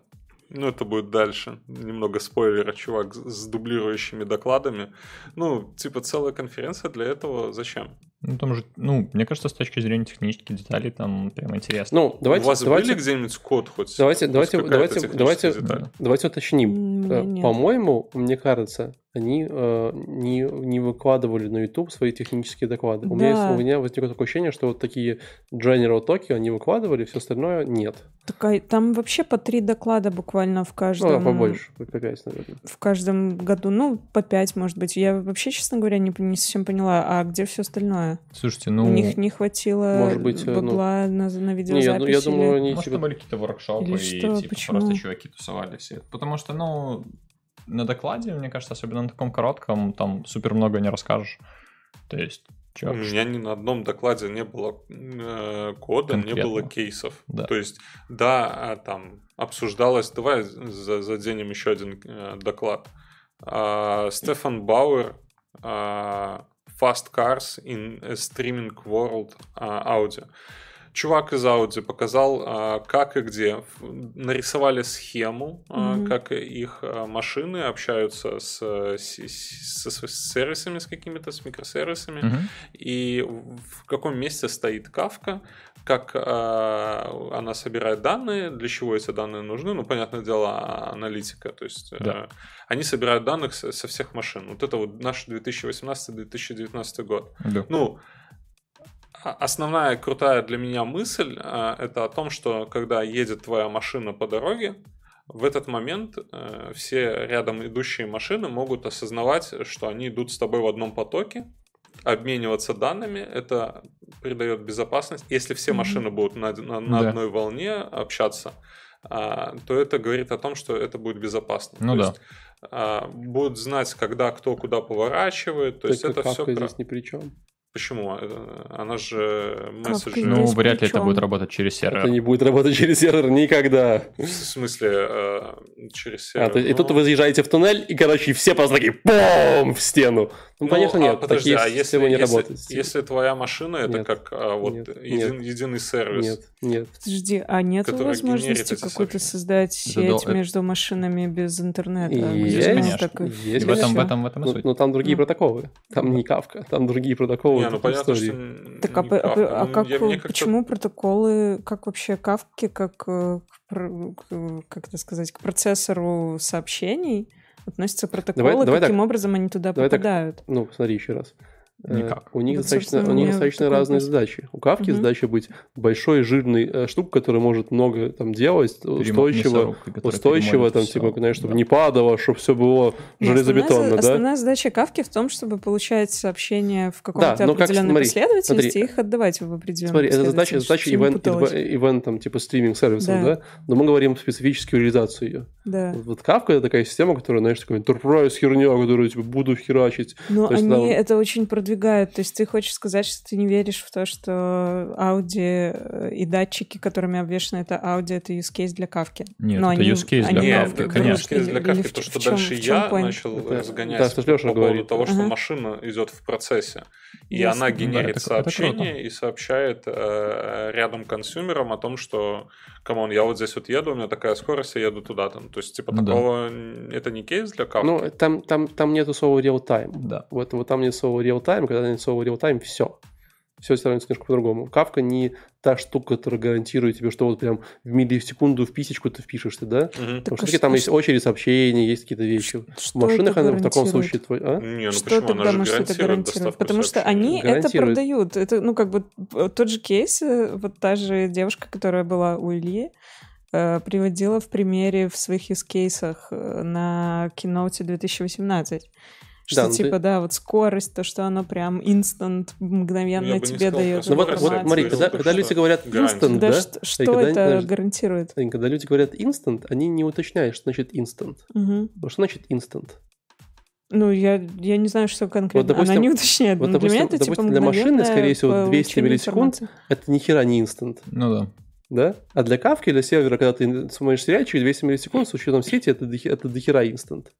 Ну, это будет дальше. Немного спойлера, чувак, с дублирующими докладами. Ну, типа, целая конференция для этого зачем? Ну, там же, ну, мне кажется, с точки зрения технических деталей там прям интересно. Ну, давайте, У вас давайте, были где-нибудь код хоть? Давайте, давайте, давайте, давайте, да. давайте уточним. Нет. По-моему, мне кажется, они э, не, не выкладывали на YouTube свои технические доклады. Да. У меня, у меня возникло такое ощущение, что вот такие general talk они выкладывали, все остальное нет. Так, там вообще по три доклада буквально в каждом... Ну, да, побольше, по пять, наверное. В каждом году, ну, по пять, может быть. Я вообще, честно говоря, не, не совсем поняла, а где все остальное? Слушайте, ну... У них не хватило может быть, бабла ну... на, на видеозаписи? Не, я, я думаю, или... они... Может, там были какие-то воркшопы, или что? И типа, просто чуваки тусовали все. Потому что, ну... На докладе, мне кажется, особенно на таком коротком, там супер много не расскажешь. То есть, чувак, у меня ни на одном докладе не было э, кода, конкретно. Не было кейсов. Да. То есть, да, там обсуждалось... Давай заденем еще один э, доклад. Э, Стефан Бауэр, э, Fast Cars in a Streaming World э, Audi. Чувак из Audi показал, как и где. Нарисовали схему, mm-hmm. как их машины общаются с, с, с, с сервисами, с какими-то, с микросервисами. Mm-hmm. И в каком месте стоит Kafka, как она собирает данные, для чего эти данные нужны. Ну, понятное дело, аналитика. То есть yeah. они собирают данные со всех машин. Вот это вот наш две тысячи восемнадцатый - две тысячи девятнадцатый год. Yeah. Ну, основная крутая для меня мысль э, это о том, что когда едет твоя машина по дороге, в этот момент э, все рядом идущие машины могут осознавать, что они идут с тобой в одном потоке, обмениваться данными, это придает безопасность. Если все машины будут на, на, на да. одной волне общаться, э, то это говорит о том, что это будет безопасно. Ну то да. есть, э, будут знать, когда кто куда поворачивает. То есть это все здесь ни при чем. Почему? Она же месседжи... Ну, вряд ли это будет работать через сервер. Это не будет работать через сервер никогда. В смысле, э, через сервер? А, ну... И тут вы заезжаете в туннель, и, короче, все просто такие бум в стену. Ну, ну конечно, а, нет. Подожди, а если, не если, если твоя машина, это нет, как а, вот нет, един, нет, единый сервис? Нет, нет. Подожди, а нет возможности какой-то создать сеть это между это... машинами без интернета? Есть, конечно. Так... Есть, в этом, в этом, в этом но, суть. Но там другие ну. протоколы. Там да. не Kafka, там другие протоколы. Не, ну понятно, что так, а, а, а как, я, почему как-то... протоколы, как вообще Kafka, как, как это сказать, к процессору сообщений относятся протоколы, давай, давай каким так. образом они туда давай попадают? Так. Ну, смотри еще раз. Никак. У них вот, достаточно, у них достаточно разные вопрос. задачи. У Кафки угу. задача быть большой, жирной э, штукой, которая может много там делать, Перем... устойчиво, устойчиво там, все. типа, знаешь, чтобы да. не падало, чтобы все было и железобетонно. Основная, да? основная задача Кафки в том, чтобы получать сообщения в каком-то да, определенной смотри, последовательности смотри, и их отдавать в определенную Смотри, это задача, задача ивент, ивент там, типа стриминг-сервисов, да. да? Но мы говорим специфическую реализацию ее. Да. Вот Кафка — это такая система, которая, знаешь, такой enterprise херня, которую типа, буду херачить. Но То они есть, там... это очень продвигают. То есть ты хочешь сказать, что ты не веришь в то, что Audi и датчики, которыми обвешаны это Audi, это use case для Кафки. Нет, но это они, use case для Кафки, Нет, конечно. Use case для Кафки, то, что чем, дальше я point? начал это, разгонять да, по поводу говорит. того, что ага. машина идет в процессе, и yes. она генерит да, сообщение и сообщает э, рядом консюмерам о том, что, камон, я вот здесь вот еду, у меня такая скорость, я еду туда. Там. То есть, типа, да. такого... Это не кейс для Кафки? Ну, там, там, там нету слова real-time. Да. Вот, вот там нет слова real-time. Когда они слово реал-тайм, все. Все становится немножко по-другому. Кафка не та штука, которая гарантирует тебе, что вот прям в миллисекунду в писечку ты впишешься, да? Угу. Потому что, что там есть очередь сообщений, есть какие-то вещи. Что в машинах она в таком случае... Твой... А? Не, ну что почему тогда она же гарантирует, гарантирует? Потому что они это продают. Это, ну, как бы тот же кейс, вот та же девушка, которая была у Ильи, приводила в примере в своих юзкейсах на Keynote две тысячи восемнадцать. Что да, типа, ты... да, вот скорость, то, что оно прям инстант, мгновенно тебе дает. Ну вот, вот смотри, когда, когда люди говорят инстант, да? Что, что когда это они, гарантирует? Когда люди говорят инстант, они не уточняют, что значит инстант. Угу. Что значит инстант? Ну, я, я не знаю, что конкретно. Вот, допустим, она не уточняет. Вот, допустим, для, меня это, допустим, типа, для машины, скорее всего, двести миллисекунд, это ни хера не инстант. Ну да. Да? А для Кафки, для сервера, когда ты смотришь сериальчик, двести миллисекунд, с учетом сети, это дохера инстант.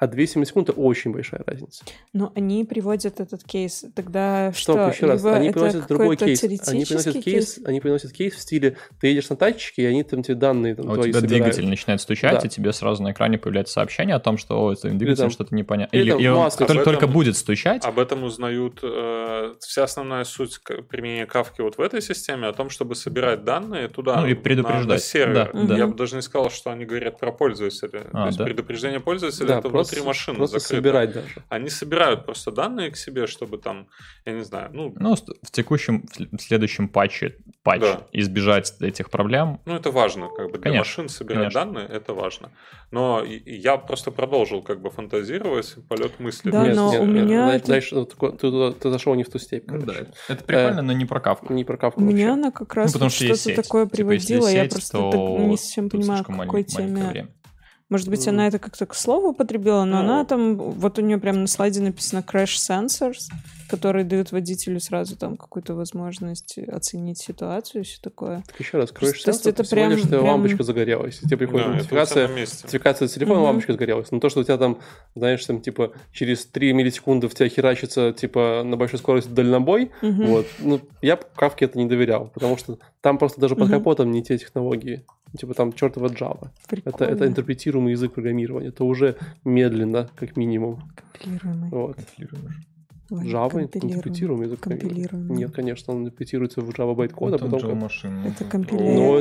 А двести миллисекунд – это очень большая разница. Но они приводят этот кейс тогда... Стоп, что? еще раз. Они приносят другой кейс. Они приносят кейс, кейс. Они приносят кейс в стиле «ты едешь на тачке, и они там тебе данные там, а твои собирают». У тебя собирают. Двигатель начинает стучать, да. и тебе сразу на экране появляется сообщение о том, что «О, это двигатель, там, что-то непонятно». Или, или, или он только, только будет стучать. Об этом узнают... Э, вся основная суть применения Кафки вот в этой системе о том, чтобы собирать данные туда, ну, и предупреждать. на, на сервер. Да, да. Я бы даже не сказал, что они говорят про пользователя. А, То есть да? предупреждение пользователя да, – это просто три машины закрыты. Они собирают просто данные к себе, чтобы там, я не знаю, ну... Ну, в текущем, в следующем патче, патч да. избежать этих проблем. Ну, это важно, как бы, для конечно, машин собирать конечно. данные, это важно. Но я просто продолжил, как бы, фантазировать, полет мысли. Да, нет, но нет, у нет, меня... Нет, это... Знаешь, ты, ты, ты зашел не в ту степь, ну, да. Это прикольно, э, но не про Кафку. Не про Кафку вообще. У меня она как раз ну, что-то сеть. такое приводила, типа, я сеть, просто не совсем понимаю, к какой теме... Может быть, mm. она это как-то к слову употребила, но mm. она там... Вот у нее прямо на слайде написано crash sensors, которые дают водителю сразу там какую-то возможность оценить ситуацию, все такое. Так еще раз, crash sensor, это всего лишь прям... лампочка загорелась. Тебе приходит да, нотификация, нотификация телефона, mm-hmm. лампочка загорелась. Но то, что у тебя там, знаешь, там типа через три миллисекунды в тебя херачится типа на большой скорости дальнобой, mm-hmm. вот, ну, я Кафке это не доверял, потому что там просто даже под mm-hmm. капотом не те технологии. Типа там чертова Java. Это, это интерпретируемый язык программирования. Это уже медленно, как минимум. Компилируемый. Вот. Java интерпретируемый язык программирования. Нет, конечно, он интерпретируется в Java байткод, а потом... Это компилируемый.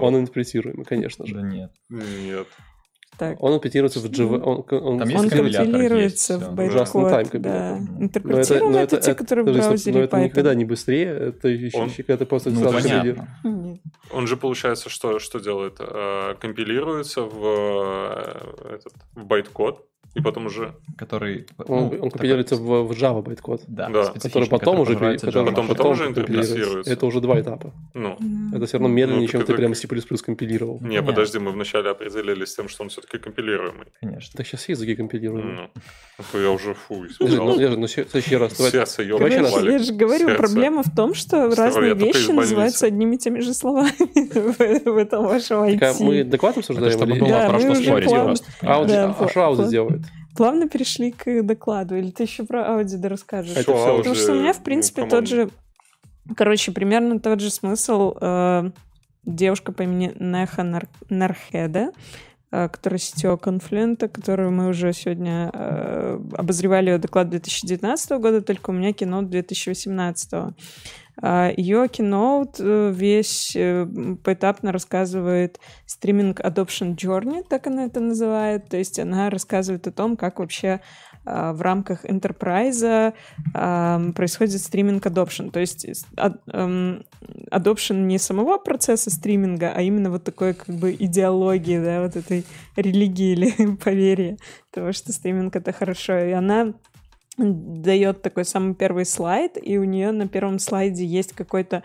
Он интерпретируемый, конечно же. Да нет. Нет. Так. Он интерпретируется в Java. Он, он, Там он компилируется в байткод. Да. Интерпретируем это, это, это те, которые в браузере Python. Но это никогда не быстрее. Это, он... это просто ну, понятно. Он же, получается, что, что делает? Компилируется в, этот, в байткод. И потом уже... Который, он ну, он компилируется в, в Java байткод. Да. да. Который потом уже который потом, потом уже интерпретируется. Это уже два этапа. Ну. Это все равно медленнее, ну, чем как... ты прям C++ компилировал. Не, Нет. подожди, мы вначале определились с тем, что он все-таки компилируемый. Конечно. Так сейчас языки компилируемые. Ну. Я уже фу. Ну, в следующий раз. Сердце, ёбанули. Я же говорю, проблема в том, что разные вещи называются одними и теми же словами в этом вашем ай ти. Мы доклад обсуждаем? Чтобы было про что спорить. А что Audi делает? Плавно перешли к докладу. Или ты еще про Audi дорасскажешь? Это все. Потому что у меня, в принципе, команда. тот же... Короче, примерно тот же смысл. Э, девушка по имени Неха Нар... Нархеда, э, которая си ти о Confluent, которую мы уже сегодня э, обозревали ее доклад две тысячи девятнадцатого года, только у меня Keynote две тысячи восемнадцатого. Э, ее Keynote весь э, поэтапно рассказывает Streaming Adoption Journey, так она это называет. То есть она рассказывает о том, как вообще в рамках Enterprise происходит стриминг adoption. То есть adoption не самого процесса стриминга, а именно вот такой как бы идеологии, да, вот этой религии или поверья того, что стриминг — это хорошо. И она дает такой самый первый слайд, и у нее на первом слайде есть какой-то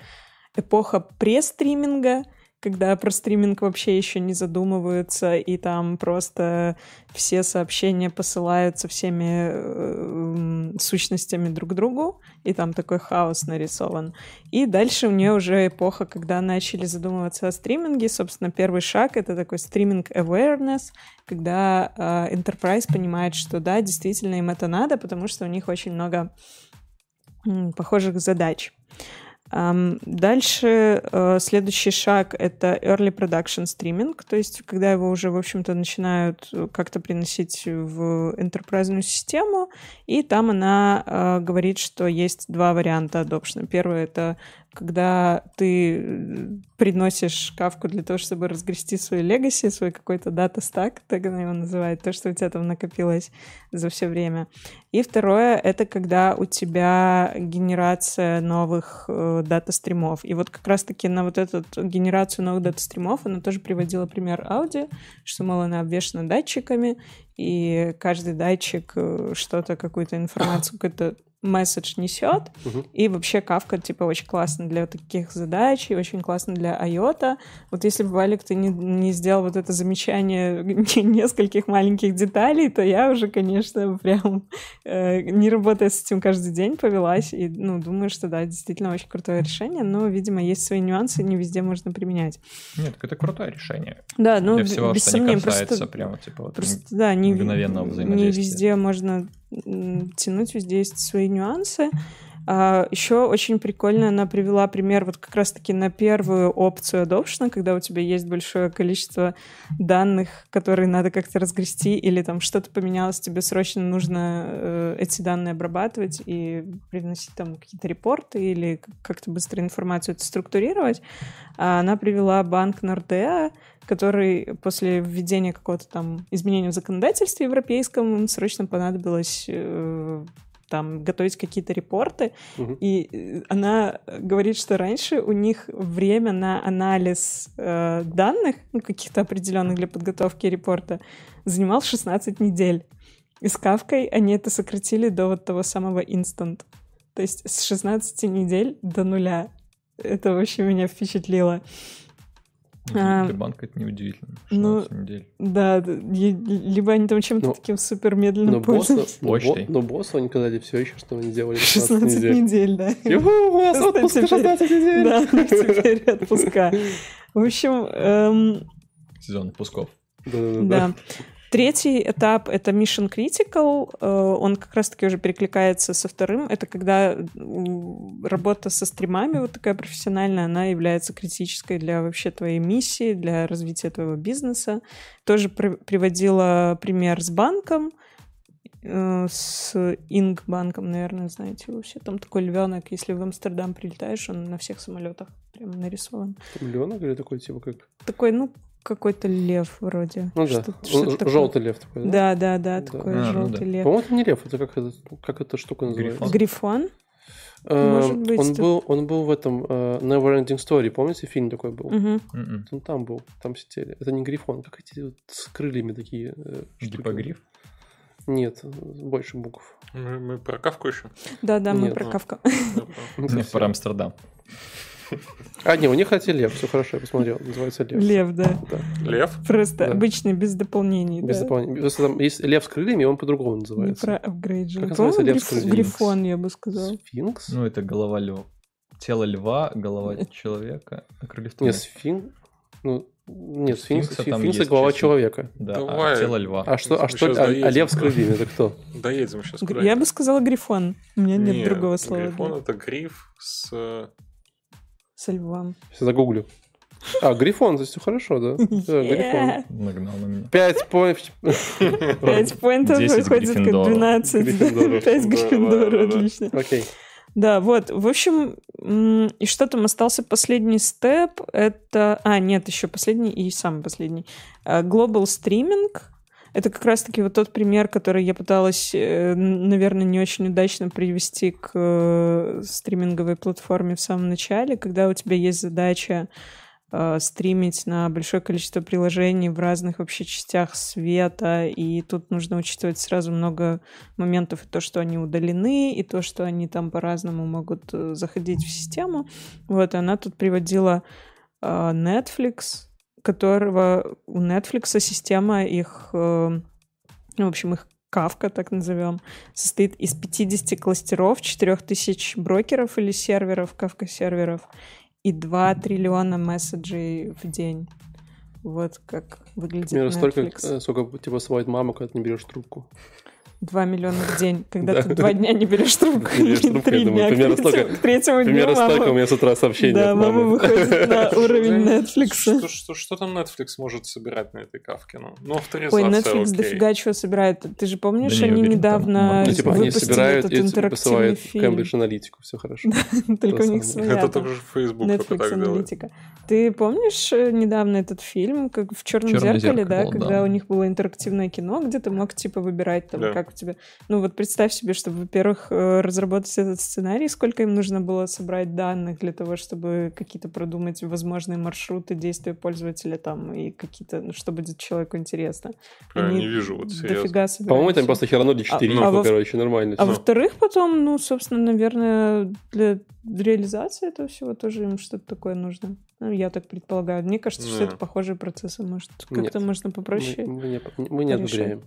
эпоха престриминга, когда про стриминг вообще еще не задумываются, и там просто все сообщения посылаются всеми э, э, сущностями друг к другу, и там такой хаос нарисован. И дальше у нее уже эпоха, когда начали задумываться о стриминге. Собственно, первый шаг — это такой стриминг awareness, когда э, Enterprise понимает, что да, действительно им это надо, потому что у них очень много э, похожих задач. Дальше следующий шаг — это early production streaming, то есть когда его уже, в общем-то, начинают как-то приносить в энтерпрайзную систему, и там она говорит, что есть два варианта adoption. Первый — это когда ты приносишь Kafka для того, чтобы разгрести свой legacy, свой какой-то дата-стак, так она его называет, то, что у тебя там накопилось за все время. И второе — это когда у тебя генерация новых э, дата-стримов. И вот как раз-таки на вот эту генерацию новых дата-стримов она тоже приводила пример Audi, что, мол, она обвешана датчиками, и каждый датчик что-то, какую-то информацию, какую-то месседж несет, угу. И вообще Kafka, типа, очень классно для таких задач и очень классно для IOTA. Вот если бы, Валик, ты не, не сделал вот это замечание нескольких маленьких деталей, то я уже, конечно, прям э, не работая с этим каждый день повелась, и, ну, думаю, что да, действительно очень крутое решение, но, видимо, есть свои нюансы, не везде можно применять. Нет, это крутое решение. Да, ну, для всего, без что сомнений, не касается просто, прямо, типа, вот, просто, да, не, мгновенного взаимодействия. Не везде можно тянуть, везде есть свои нюансы. А, еще очень прикольно она привела пример вот как раз-таки на первую опцию adoption, когда у тебя есть большое количество данных, которые надо как-то разгрести, или там что-то поменялось, тебе срочно нужно э, эти данные обрабатывать и приносить там какие-то репорты или как-то быстро информацию это структурировать. А она привела банк Нордеа, который после введения какого-то там изменения в законодательстве европейском им срочно понадобилось э, там готовить какие-то репорты, угу. И она говорит, что раньше у них время на анализ э, данных, ну, каких-то определенных для подготовки репорта, занимал шестнадцать недель. И с Kafka они это сократили до вот того самого instant. То есть с шестнадцати недель до нуля. Это вообще меня впечатлило. Для а, банка это неудивительно. Ну, недель. Да, либо они там чем-то но, таким супер медленно пользуются. Но боссу они казали все еще, что они делали шестнадцать недель. шестнадцать недель, да. У вас отпуск шестнадцать недель. Да, теперь отпуска. В общем... Сезон отпусков. Да. Третий этап — это Mission Critical. Он как раз-таки уже перекликается со вторым. Это когда работа со стримами, вот такая профессиональная, она является критической для вообще твоей миссии, для развития твоего бизнеса. Тоже при- приводила пример с банком, с Инг-банком, наверное, знаете его все. Там такой львенок, если в Амстердам прилетаешь, он на всех самолетах прям нарисован. Львенок или такой типа как? Такой, ну, какой-то лев вроде. Ну да, что-то, что-то желтый такое. Лев такой, да? Да, да, да, такой а, желтый ну, да. лев. По-моему, это не лев, это как, как эта штука называется? Грифон? Э, Может быть. Он, это... был, он был в этом uh, Never Ending Story, помните, фильм такой был? Угу. Он там был, там сидели. Это не грифон, как эти вот с крыльями такие э, штуки. Гипогриф? Нет, больше букв. Мы, мы про Kafka еще? Да, да, мы Нет. про Kafka. Мы про Амстердам. А, не, у них это лев, все хорошо, я посмотрел, называется лев. Лев, да. да. Лев? Просто да. обычный, без дополнений. Без да? дополнений. Просто там есть лев с крыльями, он по-другому называется. Не про апгрейджинг. Как называется лев с крыльями? Грифон, я бы сказала. Сфинкс? Ну, это голова льва. Тело льва, голова человека, а крыльев нет, сфинкс. Ну, нет, сфинкс, сфинкс и голова человека. Да, давай. А тело льва. А что, а что, а, а лев с крыльями, это кто? Доедем сейчас. Я бы сказала грифон, у меня нет, нет другого слова. Грифон — это гриф с... Со львом. Сейчас загуглю. А, Грифон, здесь все хорошо, да? Да, Грифон. Нагнал на меня. Пять поинтов. Пять поинтов выходит как двенадцать. Пять Гриффиндора, отлично. Окей. Да, вот, в общем, и что там остался последний степ, это... А, нет, еще последний и самый последний. Global Streaming. Это как раз-таки вот тот пример, который я пыталась, наверное, не очень удачно привести к стриминговой платформе в самом начале, когда у тебя есть задача стримить на большое количество приложений в разных вообще частях света, и тут нужно учитывать сразу много моментов, и то, что они удалены, и то, что они там по-разному могут заходить в систему. Вот, и она тут приводила Netflix, которого у Netflix система их, в общем, их Кафка, так назовем, состоит из пятидесяти кластеров, четырёх тысяч брокеров или серверов, Кафка-серверов, и два триллиона месседжей в день. Вот как выглядит Netflix. Столько, сколько тебя сводит мама, когда ты не берешь трубку. два миллиона в день, когда да. ты два дня не берешь трубку. Не берешь трубку, я думаю, примерно столько. Примерно столько у меня с утра сообщений да, от мамы. Мама выходит на уровень Netflix. Что, что, что там Netflix может собирать на этой Кафке? Ну, ну авторизация, Ой, Netflix окей. дофига чего собирает. Ты же помнишь, да, они недавно ну, типа, выпустили они собирают, этот интерактивный фильм. Кембридж аналитику, все хорошо. Только у них своя. Это только же Facebook. Netflix аналитика. Ты помнишь недавно этот фильм в «Черном зеркале», да, когда у них было интерактивное кино, где ты мог типа выбирать там, как тебе. Ну вот представь себе, чтобы, во-первых, разработать этот сценарий, сколько им нужно было собрать данных для того, чтобы какие-то продумать возможные маршруты, действия пользователя там и какие-то, ну, что будет человеку интересно. Я не вижу, вот серьезно. По-моему, там просто херанули четыре а, а короче, нормально. А, а во-вторых, потом, ну, собственно, наверное, для реализации этого всего тоже им что-то такое нужно. Ну, я так предполагаю. Мне кажется, Нет. что это похожие процессы. Может, как-то Нет. можно попроще. Мы, мы не, мы не одобряем.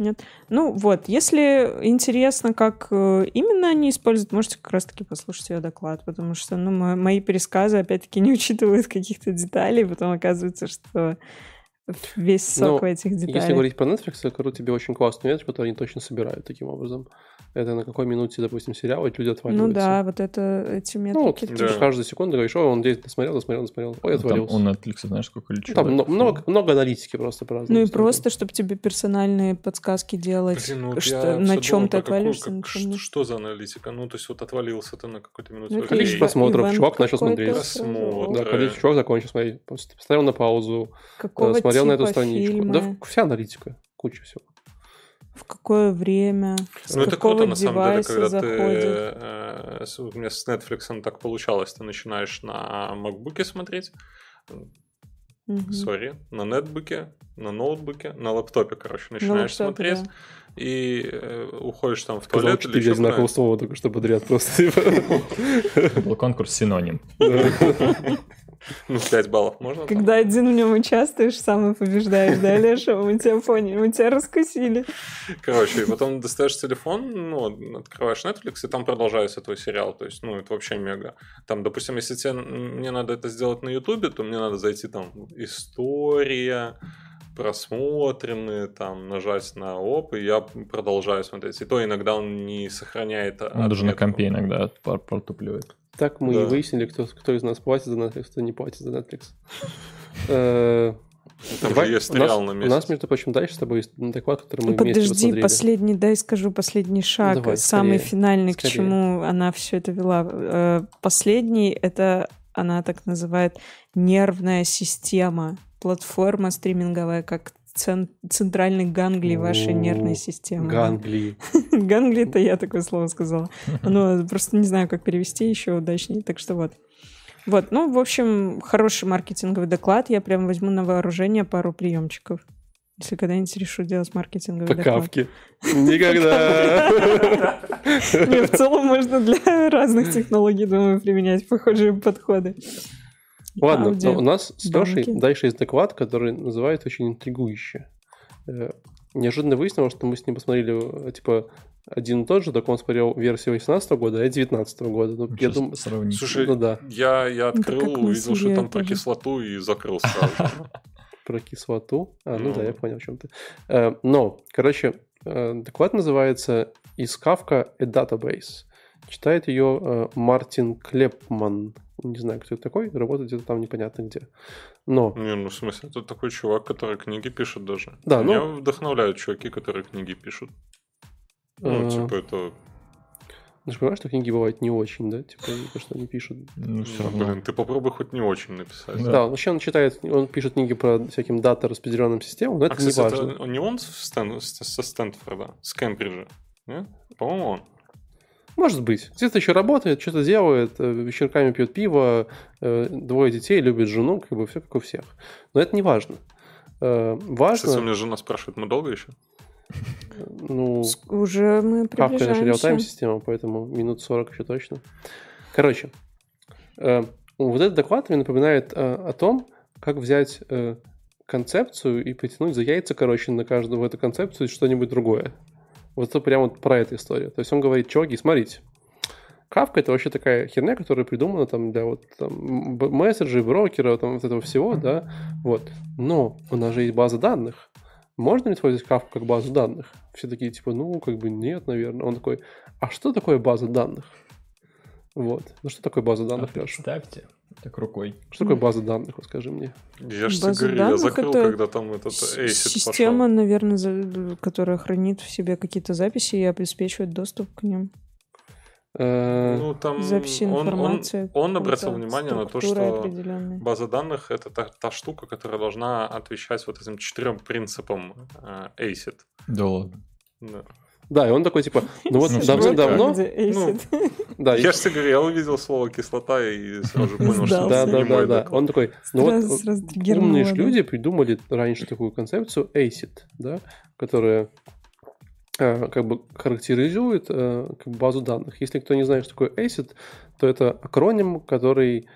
Нет. Ну вот, если интересно, как именно они используют, можете как раз-таки послушать ее доклад, потому что ну, мои пересказы, опять-таки, не учитывают каких-то деталей, потом оказывается, что весь сок в этих деталях. Если говорить про Netflix, я говорю тебе очень классную вещь, которую они точно собирают таким образом. Это на какой минуте, допустим, сериал, эти люди отваливаются. Ну да, вот это эти метрики. Ну, да. каждую секунду говоришь, о, он здесь досмотрел, досмотрел, досмотрел, ой, отвалился. Там у Netflix, знаешь, сколько лечу. Там много, много, много аналитики просто по-разному. Ну и истории. Просто, чтобы тебе персональные подсказки делать, Блин, ну, что, на чем ты отвалишься. Какую, как, что, что за аналитика? Ну, то есть вот отвалился ты на какой-то минуте. Ну, количество просмотров, Иван чувак начал смотреть. Просмотр. Да, количество чувак закончил смотреть. Поставил на паузу, Какого смотрел на эту страничку. Фильма? Да вся аналитика, куча всего. В какое время, с ну, какого это круто, девайса на самом деле, когда заходит. Ты, у меня с Netflix так получалось, ты начинаешь на MacBook'е смотреть, сори, mm-hmm. на нетбуке, на ноутбуке, на лаптопе, короче, начинаешь на лаптопе, смотреть, да. и э, уходишь там в туалет. Сказал, или что-то знаковое слово только что подряд просто. Был конкурс синоним. Ну, пять баллов можно? Когда там? Один в нем участвуешь, сам и побеждаешь, да, Леша? Мы тебя поняли, мы тебя раскусили. Короче, и потом достаешь телефон, ну, открываешь Netflix, и там продолжается твой сериал, то есть, ну, это вообще мега. Там, допустим, если тебе, мне надо это сделать на Ютубе, то мне надо зайти там «История», просмотренные, там, нажать на оп, и я продолжаю смотреть. И то иногда он не сохраняет... Он даже на компе иногда протупливает. Так мы да. и выяснили, кто, кто из нас платит за Netflix, кто не платит за Netflix. Там же есть сериал на месяц. У нас, между прочим, дальше с тобой есть доклад, который мы вместе посмотрели. Подожди, последний, дай скажу, последний шаг, самый финальный, к чему она все это вела. Последний, это она так называет нервная система, платформа стриминговая, как центральный ганглий вашей нервной системы. Ганглий. Ганглий, это я такое слово сказала. Ну, просто не знаю, как перевести еще удачнее, так что вот. Вот, ну, в общем, хороший маркетинговый доклад. Я прям возьму на вооружение пару приемчиков. Если когда-нибудь решу делать маркетинговый доклад. По Кафке. Никогда. Не, в целом можно для разных технологий, думаю, применять похожие подходы. Ладно, Audi, у нас с Лешей дальше есть доклад, который называется очень интригующе. Неожиданно выяснилось, что мы с ним посмотрели, типа, один и тот же, так он смотрел версию восемнадцатого года и девятнадцатого года. Ну, я думаю, Слушай, ну, да. я, я открыл, увидел, что там про кислоту и закрыл сразу. Про кислоту? А, ну да, я понял, в чем ты. Но, короче, доклад называется «Is Kafka a Database?». Читает ее Мартин Клемпсон. Не знаю, кто это такой, работает где-то там непонятно где. Но... Не, ну в смысле, это такой чувак, который книги пишет даже. Да, Меня ну... вдохновляют чуваки, которые книги пишут. Ну, а... типа это... Ты же понимаешь, что книги бывают не очень, да? Типа, то, что они пишут. Ну, все равно. Блин, ты попробуй хоть не очень написать. Да, да, он вообще он читает, он пишет книги про всяким дата-распределенным системам, но а, это кстати, не важно. Это не он Стэн, со Стэнфорда, с Кембриджа? Нет? По-моему, он. Может быть. Где-то еще работает, что-то делает, вечерками пьет пиво, двое детей, любит жену, как бы все как у всех. Но это не важно. Важно... Кстати, у меня жена спрашивает, мы долго еще? Ну, уже мы приближаемся. Кафка наша реалтайм-система, поэтому минут сорок еще точно. Короче, э, вот этот доклад мне напоминает э, о том, как взять э, концепцию и потянуть за яйца, короче, на каждую в эту концепцию что-нибудь другое. Вот это прямо вот про эту историю. То есть он говорит, чуваки, смотрите, Кафка — это вообще такая херня, которая придумана там для вот там, месседжей, брокера, там, вот этого всего, да, вот. Но у нас же есть база данных. Можно ли использовать Kafka как базу данных? Все такие, типа, ну, как бы нет, наверное. Он такой, а что такое база данных? Вот. Ну, что такое база данных, а Леша? Представьте, так рукой. Что такое база данных, вот скажи мне. Я же тебе говорю, я закрыл, это... когда там этот ACID система, пошел. Наверное, которая хранит в себе какие-то записи и обеспечивает доступ к ним. Ну, там записи информации. Он, он, он обратил внимание на то, что база данных — это та, та штука, которая должна отвечать вот этим четырем принципам ACID. Да ладно. Да. Да, и он такой, типа, ну вот давно-давно... Я же тебе говорю, я увидел слово «кислота» и сразу же понял, что это не мой доклад. Он такой, ну вот умные люди придумали раньше такую концепцию ACID, которая... как бы характеризует э, как базу данных. Если кто не знает, что такое ACID, то это акроним, который,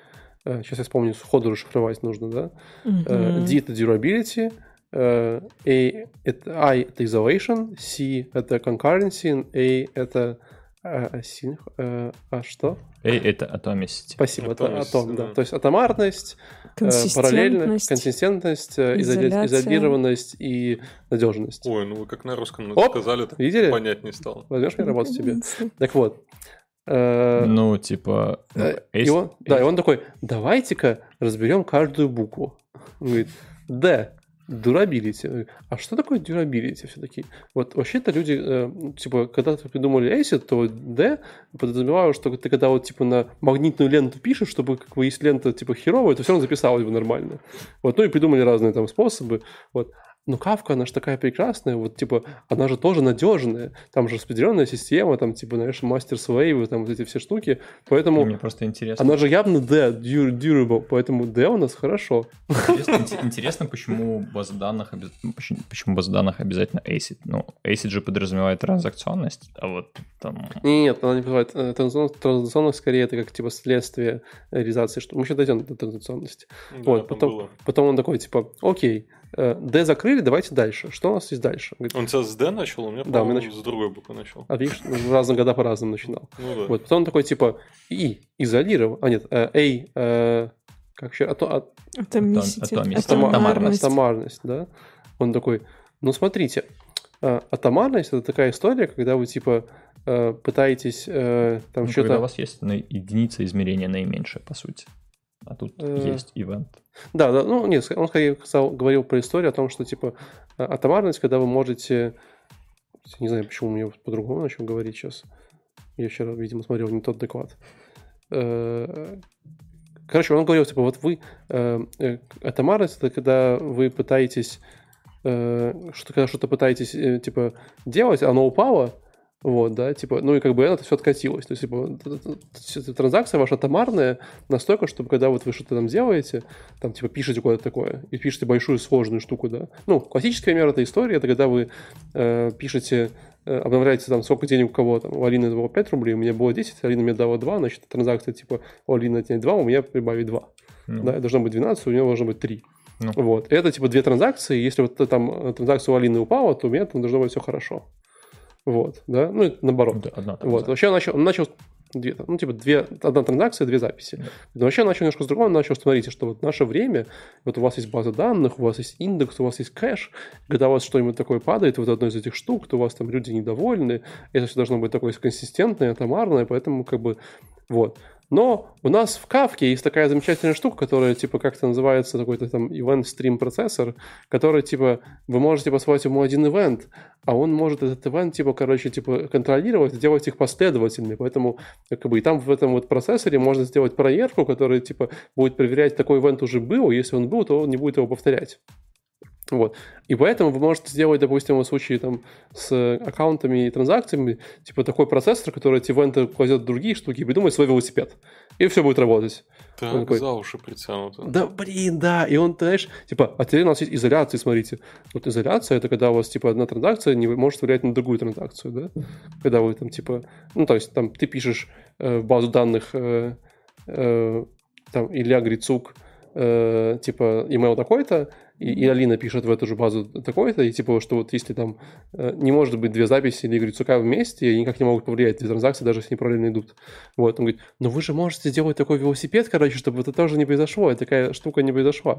э, сейчас я вспомню, сходу расшифровать нужно, да? Mm-hmm. Uh, D — это durability, uh, A это, I — это isolation, C — это concurrency, A — это... А, синх... а, а что? A — это атомность. Спасибо, атомность, атом, да. Да. То есть атомарность, параллельность, консистентность, изоляция, изолированность и надежность. Ой, ну вы как на русском Оп! сказали, так видели? Понять не стало. Возьмешь мне работу тебе? Так вот. Э... Ну, типа... Э... И он... Да, и он такой, давайте-ка разберем каждую букву. Он говорит, D — durability. А что такое durability все-таки? Вот вообще-то люди, э, типа, когда придумали ACID, то D подразумевало, что ты когда вот, типа, на магнитную ленту пишешь, чтобы, как бы, если лента, типа, херовая, то все равно записалось бы нормально. Вот, ну и придумали разные там способы, вот. Но Kafka, она же такая прекрасная, вот, типа, она же тоже надежная, там же распределенная система, там, типа, знаешь, мастер-слейвы, там, вот эти все штуки, поэтому... Мне просто интересно. Она же явно D, durable, поэтому D у нас хорошо. Интересно, интересно, почему база данных, почему база данных обязательно ACID? Ну, ACID же подразумевает транзакционность, а вот там... Нет, она не подразумевает транзакционность, скорее, это как, типа, следствие реализации, что мы еще дойдем до транзакционности. Да, вот, потом, потом он такой, типа, окей, D закрыли, давайте дальше. Что у нас есть дальше? Говорит, он тебя с D начал, у меня, да, по-моему, нач... с другой буквы начал. А видишь, в разные года по-разному начинал. Ну, да. Вот, потом он такой, типа, I изолирован, а нет, A, а, как еще, ато... Атомисти. Атомарность. Атомарность, да. Он такой, ну, смотрите, атомарность — это такая история, когда вы, типа, пытаетесь там ну, что-то... Когда у вас есть единица измерения наименьшая, по сути. А тут э... есть ивент. Да, да, ну нет, он скорее говорил про историю о том, что типа атомарность, когда вы можете... Не знаю, почему мне по-другому начал говорить сейчас. Я вчера, видимо, смотрел не тот доклад. Короче, он говорил, типа, вот вы... Атомарность — это когда вы пытаетесь... Когда что-то пытаетесь, типа, делать, оно упало... Вот, да, типа, ну и как бы это все откатилось. То есть, типа, транзакция ваша атомарная настолько, чтобы когда вот вы что-то там делаете, там, типа, пишете куда-то такое, и пишете большую сложную штуку, да. Ну, классический пример этой истории, это когда вы э, пишете, э, обновляете там, сколько денег у кого там, у Алины было пять рублей, у меня было десять, Алина мне дала два, значит, транзакция, типа, у Алины отнять два, у меня прибавить два. Mm. Да, должно быть двенадцать, у нее должно быть три. Mm. Вот, это, типа, две транзакции, если вот там транзакция у Алины упала, то у меня там должно быть все хорошо. Вот, да, ну это наоборот. Да, одна вот. Вообще он начал, он начал две, ну типа две, одна транзакция, две записи. Да. Но вообще он начал немножко с другого, он начал, смотрите, что вот в наше время, вот у вас есть база данных, у вас есть индекс, у вас есть кэш, когда у вас что-нибудь такое падает, вот одной из этих штук, то у вас там люди недовольны, это все должно быть такое консистентное, атомарное, поэтому как бы вот. Но у нас в Kafka есть такая замечательная штука, которая, типа, как-то называется такой-то там event-stream-процессор, который, типа, вы можете послать ему один ивент, а он может этот ивент, типа, короче, типа, контролировать и делать их последовательными. Поэтому, как бы, и там в этом вот процессоре можно сделать проверку, которая, типа, будет проверять, такой ивент уже был, если он был, то он не будет его повторять. Вот. И поэтому вы можете сделать, допустим, в случае там, с аккаунтами и транзакциями, типа такой процессор, который эти ивенты кладет в другие штуки и придумает свой велосипед. И все будет работать. Так, такой, за уши притянуто. Да, блин, да. И он, знаешь, типа, а теперь у нас есть изоляция, смотрите. Вот изоляция, это когда у вас, типа, одна транзакция не может влиять на другую транзакцию, да? Когда вы там, типа, ну, то есть, там, ты пишешь э, в базу данных э, э, там, Илья Грицук, э, типа, email такой-то, И, и Алина пишет в эту же базу такой-то, и типа, что вот если там э, не может быть две записи или Грицука вместе, и никак не могут повлиять две транзакции, даже если они параллельно идут. Вот, он говорит, ну вы же можете сделать такой велосипед, короче, чтобы это тоже не произошло, и такая штука не произошла.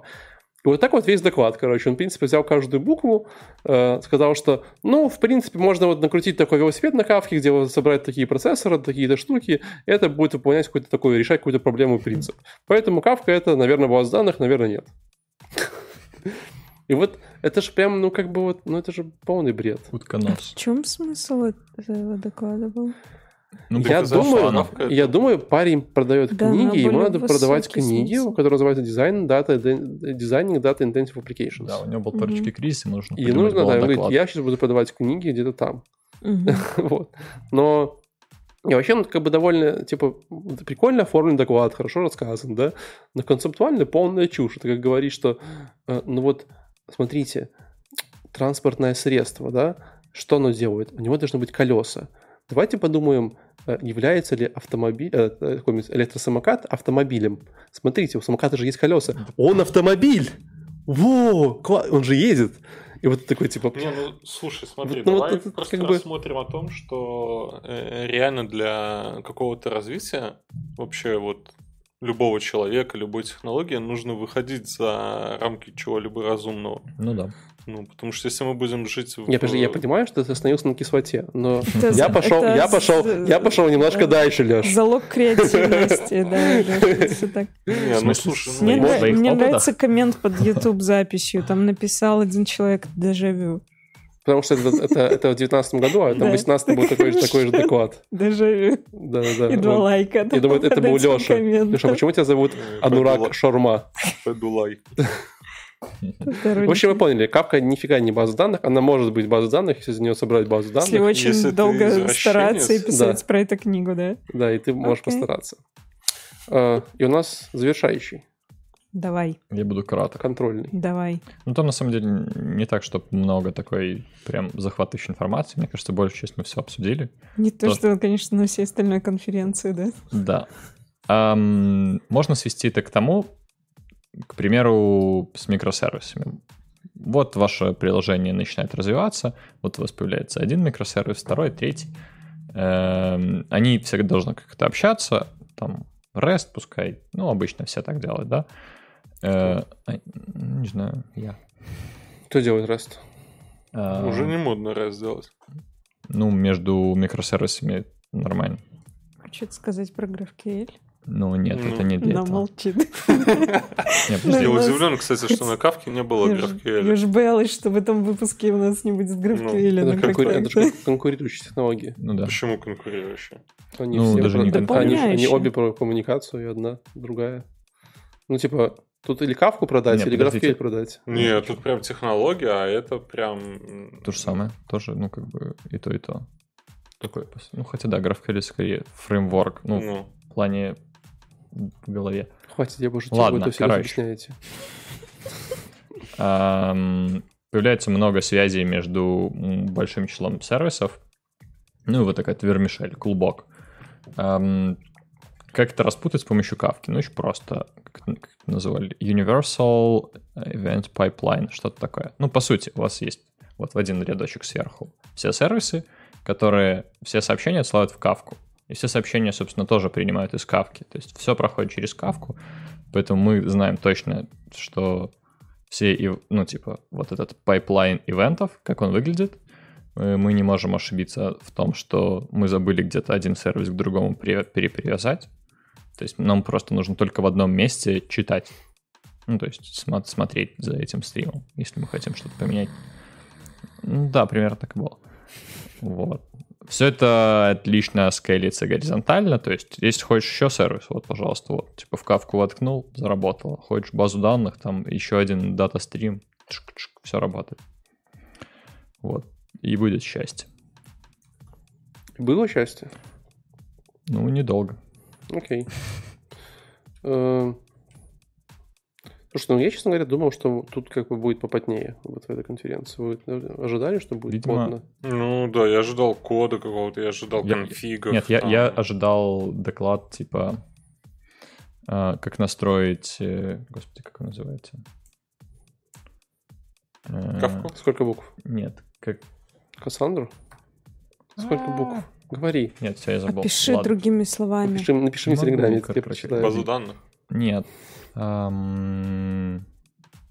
И вот так вот весь доклад, короче, он, в принципе, взял каждую букву, э, сказал, что, ну, в принципе, можно вот накрутить такой велосипед на Кафке, где вот собрать такие процессоры, такие-то штуки, это будет выполнять какой-то такой, решать какую-то проблему и принцип. Поэтому Кафка это, наверное, база данных, наверное, нет. И вот это же прям, ну как бы вот, ну это же полный бред. А в чем смысл этого доклада был? Ну, я, думаю, я думаю, парень продает да, книги, ему надо продавать книги, смысл. Которая называется Design Data, Designing Data Intensive Applications. Да, у него был парочки угу. кризис, ему нужно понимать, нужно, да, он говорит, я сейчас буду продавать книги где-то там. Угу. вот. Но... И вообще, он как бы довольно, типа, прикольно оформлен доклад, хорошо рассказан, да, но концептуально полная чушь. Это как говорит, что, э, ну вот, смотрите, транспортное средство, да, что оно делает? У него должны быть колеса. Давайте подумаем, э, является ли автомобиль, э, какой-нибудь электросамокат автомобилем. Смотрите, у самоката же есть колеса. Он автомобиль! Во! Кла- он же едет! И вот такой типа... Не, ну, слушай, смотри, ну, давай вот просто рассмотрим бы... о том, что реально для какого-то развития вообще вот любого человека, любой технологии нужно выходить за рамки чего-либо разумного. Ну да. Ну, потому что если мы будем жить... В... Я, я понимаю, что ты остановился на кислоте, но я пошел, я пошел, я пошел немножко дальше, Леш. Залог креативности, да. Мне нравится коммент под YouTube-записью, там написал один человек «Дежавю». Потому что это в девятнадцатом году, а там в восемнадцатом был такой же доклад. «Дежавю». И два лайка. Я думаю, это был Леша. Леша, почему тебя зовут Анурак Шарма? Педулай. В общем, вы поняли, Кафка нифига не база данных, она может быть база данных, если из нее собрать базу данных. Если очень если долго стараться и писать да. про эту книгу, да? Да, и ты можешь okay. постараться. И у нас завершающий. Давай. Я буду краток. Контрольный. Давай. Ну, там, на самом деле, не так, чтобы много такой прям захватывающей информации. Мне кажется, большую часть мы все обсудили. Не то, то... что, конечно, на всей остальной конференции, да? Да. Um, можно свести это к тому... К примеру, с микросервисами. Вот ваше приложение начинает развиваться, вот у вас появляется один микросервис, второй, третий. Эм, они всегда должны как-то общаться, там, REST пускай, ну, обычно все так делают, да? Э, не знаю, я. Кто делает REST? Эм, Уже не модно REST делать. Ну, между микросервисами нормально. Хочет сказать про GraphQL? Ну нет, ну, это не для этого. Она молчит. Я удивлен, кстати, что на Кафке не было GraphQL. Я же боялась, что в этом выпуске у нас не будет GraphQL. Это же конкурирующие технологии. Почему конкурирующие? Ну, даже не конкурирующие. Они обе про коммуникацию, и одна, другая. Ну, типа, тут или Кафку продать, или GraphQL продать. Нет, тут прям технология, а это прям... То же самое, тоже, ну, как бы, и то, и то. Ну, хотя, да, GraphQL скорее фреймворк, ну, в плане... в голове. Хватит, я больше тебе буду все объясняете. Появляется много связей между большим числом сервисов. Ну и вот такая вермишель, клубок. Как это распутать с помощью Кафки? Ну, очень просто. Как это называли? Universal Event Pipeline, что-то такое. Ну, по сути, у вас есть вот в один рядочек сверху все сервисы, которые все сообщения отсылают в Кафку. И все сообщения, собственно, тоже принимают из Кафки. То есть все проходит через Кафку, поэтому мы знаем точно, что все, ну, типа, вот этот пайплайн ивентов, как он выглядит, мы не можем ошибиться в том, что мы забыли где-то один сервис к другому перепривязать. То есть нам просто нужно только в одном месте читать. Ну, то есть смотреть за этим стримом, если мы хотим что-то поменять. Ну, да, примерно так и было. Вот. Все это отлично скейлится горизонтально. То есть, если хочешь еще сервис, вот, пожалуйста, вот, типа в Kafka воткнул, заработало. Хочешь базу данных, там еще один дата-стрим, все работает. Вот. И будет счастье. Было счастье? Ну, недолго. Окей. Okay. Слушай, ну я, честно говоря, думал, что тут как бы будет попотнее вот в этой конференции. Вы ожидали, что будет Видимо... модно? Ну да, я ожидал кода какого-то, я ожидал я... конфигов. Нет, я, я ожидал доклад типа э, как настроить... Э, господи, как он называется? Э, Кафку? Сколько букв? Нет, как... Кассандру? Сколько А-а-а. букв? Говори. Нет, все, я забыл. Напиши другими словами. Напиши, напиши мне в Телеграме, я прочитаю. Базу данных? Нет. Um...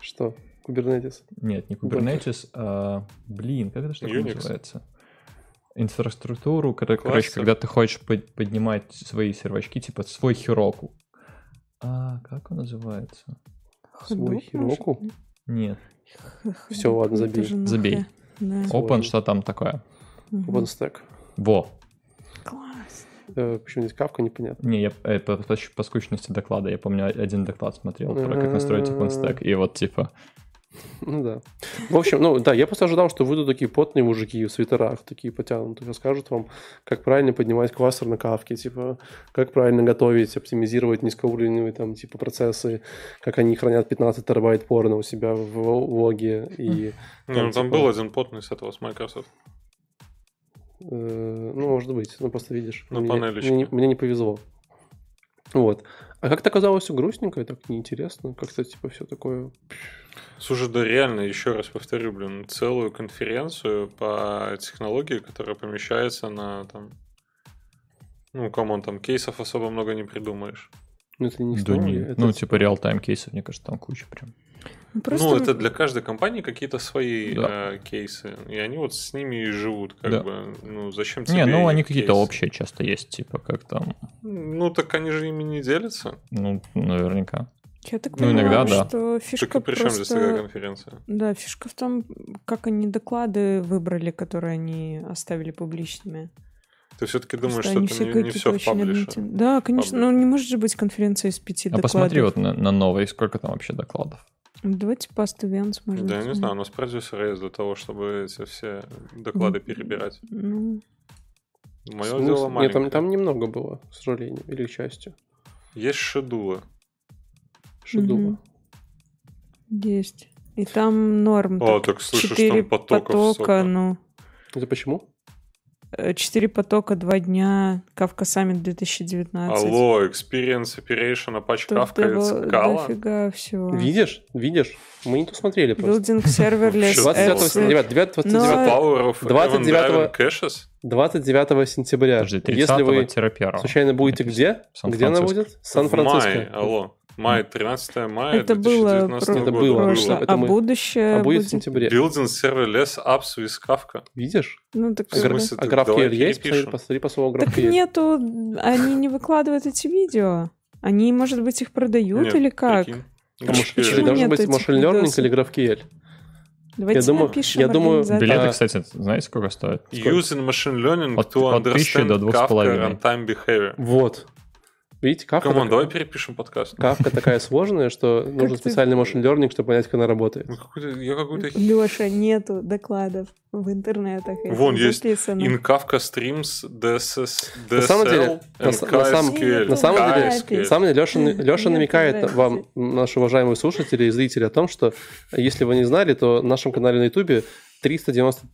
Что? Kubernetes? Нет, не Kubernetes, а... Блин, как это что называется? Инфраструктуру, которая, короче, когда ты хочешь под- поднимать свои сервачки, типа свой Heroku. А, как он называется? Свой Heroku? Нет. Все, ладно, забей. Забей. Open, что там такое? OpenStack. Во. Класс. Почему здесь Kafka, непонятно. Не, я по, по, по скучности доклада, я помню, один доклад смотрел про как настроить OpenStack, и вот типа... Ну да. В общем, ну да, я просто ожидал, что выйдут такие потные мужики в свитерах, такие потянутые, расскажут вам, как правильно поднимать кластер на Kafka, типа, как правильно готовить, оптимизировать низкоуровневые там, типа, процессы, как они хранят пятнадцать терабайт порно у себя в логе. И, там, ну, там типа... был один потный с этого, с Microsoft. Ну, может быть, ну просто видишь, ну, мне, мне, мне не повезло. Вот. А как-то оказалось все грустненько и так неинтересно. Как-то типа все такое. Слушай, да реально, еще раз повторю, блин, целую конференцию по технологии, которая помещается на там. Ну, камон, там кейсов особо много не придумаешь. Ну, это не да не. Это... Ну, типа реал-тайм кейсов, мне кажется, там куча прям. Просто... Ну, это для каждой компании какие-то свои да. э, кейсы, и они вот с ними и живут, как да. бы, ну, зачем тебе... Не, ну, они какие-то общие часто есть, типа, как там... Ну, так они же ими не делятся. Ну, наверняка. Я так ну, понимаю, иногда, да. что фишка так, причем просто... здесь такая конференция? Да, фишка в том, как они доклады выбрали, которые они оставили публичными. Ты все-таки думаешь, что, что это не, не все в паблише? Объективно. Да, конечно, но ну, не может же быть конференция из пяти а докладов. А посмотри вот на, на новые, сколько там вообще докладов. Давайте пасту Венс, можно. Да, я не знаю, у нас продюсер есть для того, чтобы эти все доклады перебирать. Ну... Мое дело маленькое. Нет, там, там немного было, к сожалению, или к счастью. Есть шедула. Шедула. Угу. Есть. И там норм. А, так, так слышишь, четыре там потоков потока, ну... Это почему? Четыре потока, два дня, Kafka Summit две тысячи девятнадцать. Алло, Experience, Operation, Apache, Kafka, Scala. Дофига всего. Видишь? Видишь? Мы не то смотрели просто. Building Serverless. двадцать девятого сентября. Подожди, тридцатого. Случайно будете где? Где она будет? Сан-Франциско. В мае, алло. Май, тринадцатое мая это две тысячи девятнадцатого было, это было. Прошлое. Это а мы... будущее а будет, будет в сентябре. Building Serverless Apps with Kafka. Видишь? Ну, так в смысле, а GraphQL есть? Посмотри, посмотри по слову GraphQL. Так нету, они не выкладывают эти видео. Они, может быть, их продают нет, или как? Почему должен быть Machine Learning или GraphQL? Давайте я думаю, напишем я думаю, билеты, кстати, знаете, сколько стоят? Using Machine Learning от, to от understand до Kafka runtime behavior. Вот. Видите, Kafka... Come on, так... давай перепишем подкаст. Kafka такая сложная, что нужен специальный machine learning, чтобы понять, как она работает. Леша, нету докладов в интернетах. Вон есть in Kafka streams ди эс эл and кей эс кью эл. На самом деле, Леша намекает вам, наши уважаемые слушатели и зрители, о том, что, если вы не знали, то на нашем канале на Ютубе триста девяносто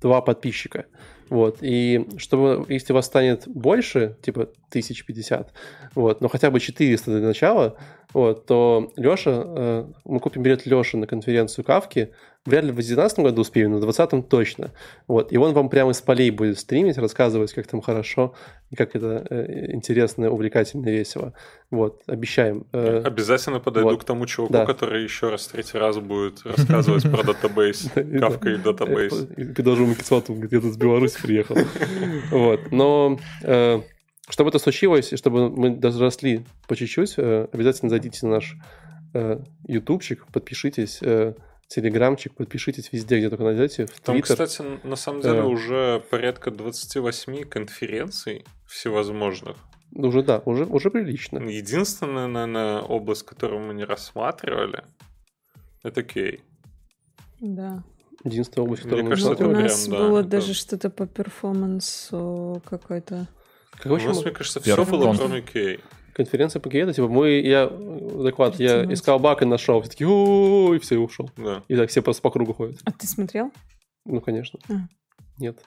два подписчика. Вот, и чтобы, если вас станет больше, типа тысяча пятьдесят, вот, но хотя бы четыреста для начала, вот, то Леша, э, мы купим билет Леши на конференцию Kafka, вряд ли в две тысячи девятнадцатом году успеем, но в двадцатом точно. Вот, и он вам прямо из полей будет стримить, рассказывать, как там хорошо, и как это э, интересно, увлекательно, весело. Вот, обещаем. Э, Обязательно подойду вот. К тому чуваку, да. который еще раз третий раз будет рассказывать про датабейс, Kafka и датабейс. Ты даже умекисал, где-то с Беларуси приехал. Вот, но... Чтобы это случилось, и чтобы мы доросли по чуть-чуть, обязательно зайдите на наш ютубчик, подпишитесь, телеграмчик, подпишитесь везде, где только найдете, в Там, Twitter. Кстати, на самом деле уже порядка двадцати восьми конференций всевозможных. Уже, да, уже, уже прилично. Единственная, наверное, область, которую мы не рассматривали, это кей. Да. Единственная область, которую мы не рассматривали. У нас прям, было да, даже это... что-то по перформансу какой-то. Как, в общем, у нас, мне кажется, все было, кроме кей. Конференция по кей, типа, мы, я, доклад, я искал баг и нашел, все такие, и все, и ушел. Да. И так все просто по кругу ходят. А ты смотрел? Ну, конечно. А. Нет.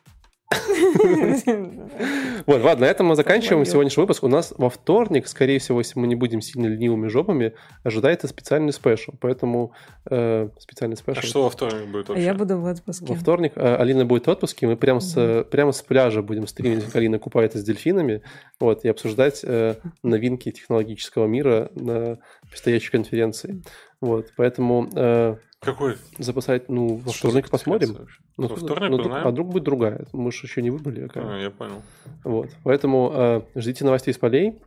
Вот, ладно, на этом мы заканчиваем сегодняшний выпуск. У нас во вторник, скорее всего, если мы не будем сильно ленивыми жопами, ожидается специальный спешл. Поэтому э, специальный спешл. А что во вторник будет вообще? А я буду в отпуске. Во вторник э, Алина будет в отпуске. Мы прямо, mm-hmm. с, прямо с пляжа будем стримить, как Алина купается с дельфинами, вот, и обсуждать э, новинки технологического мира на предстоящей конференции. Вот, поэтому... Э, Какой? Запасать, ну, во вторник посмотрим. Ну, во вторник, ну, а вдруг будет другая. Мы же еще не выбрали. А, я понял. Вот. Поэтому э, ждите новостей с полей.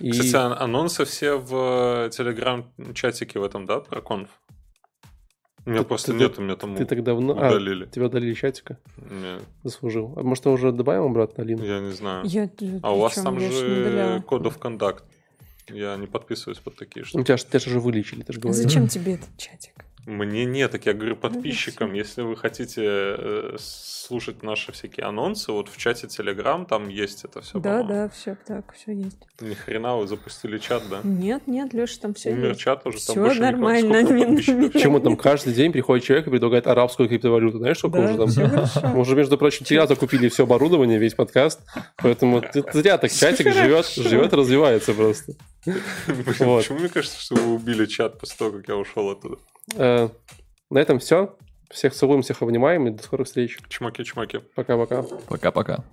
И... Кстати, анонсы все в телеграм-чатике в этом, да, про конф? У меня ты, просто ты, нет, у меня там ты так давно... удалили. А, тебя удалили чатика? Нет. Заслужил. А может, уже добавим обратно, Алину? Я не знаю. Я... А у вас там же код оф кондакт. Я не подписываюсь под такие штуки. У тебя же же вылечили, ты же говоришь. Зачем тебе этот чатик? Мне нет, так я говорю подписчикам, если вы хотите э, слушать наши всякие анонсы, вот в чате Telegram там есть это все. Да, по-моему. Да, все так, все есть. Ни хрена, вы запустили чат, да? Нет, нет, Леша, там все умер есть. Чат уже, все там больше нормально. Никого, почему там каждый день приходит человек и предлагает арабскую криптовалюту, знаешь, сколько да, уже там? Мы уже, между прочим, тебя закупили все оборудование, весь подкаст, поэтому ты зря так чатик живет, живет, развивается просто. Почему мне кажется, что вы убили чат после того, как я ушел оттуда? На этом все. Всех целуем, всех обнимаем и до скорых встреч. Чмоки-чмоки. Пока-пока. Пока-пока.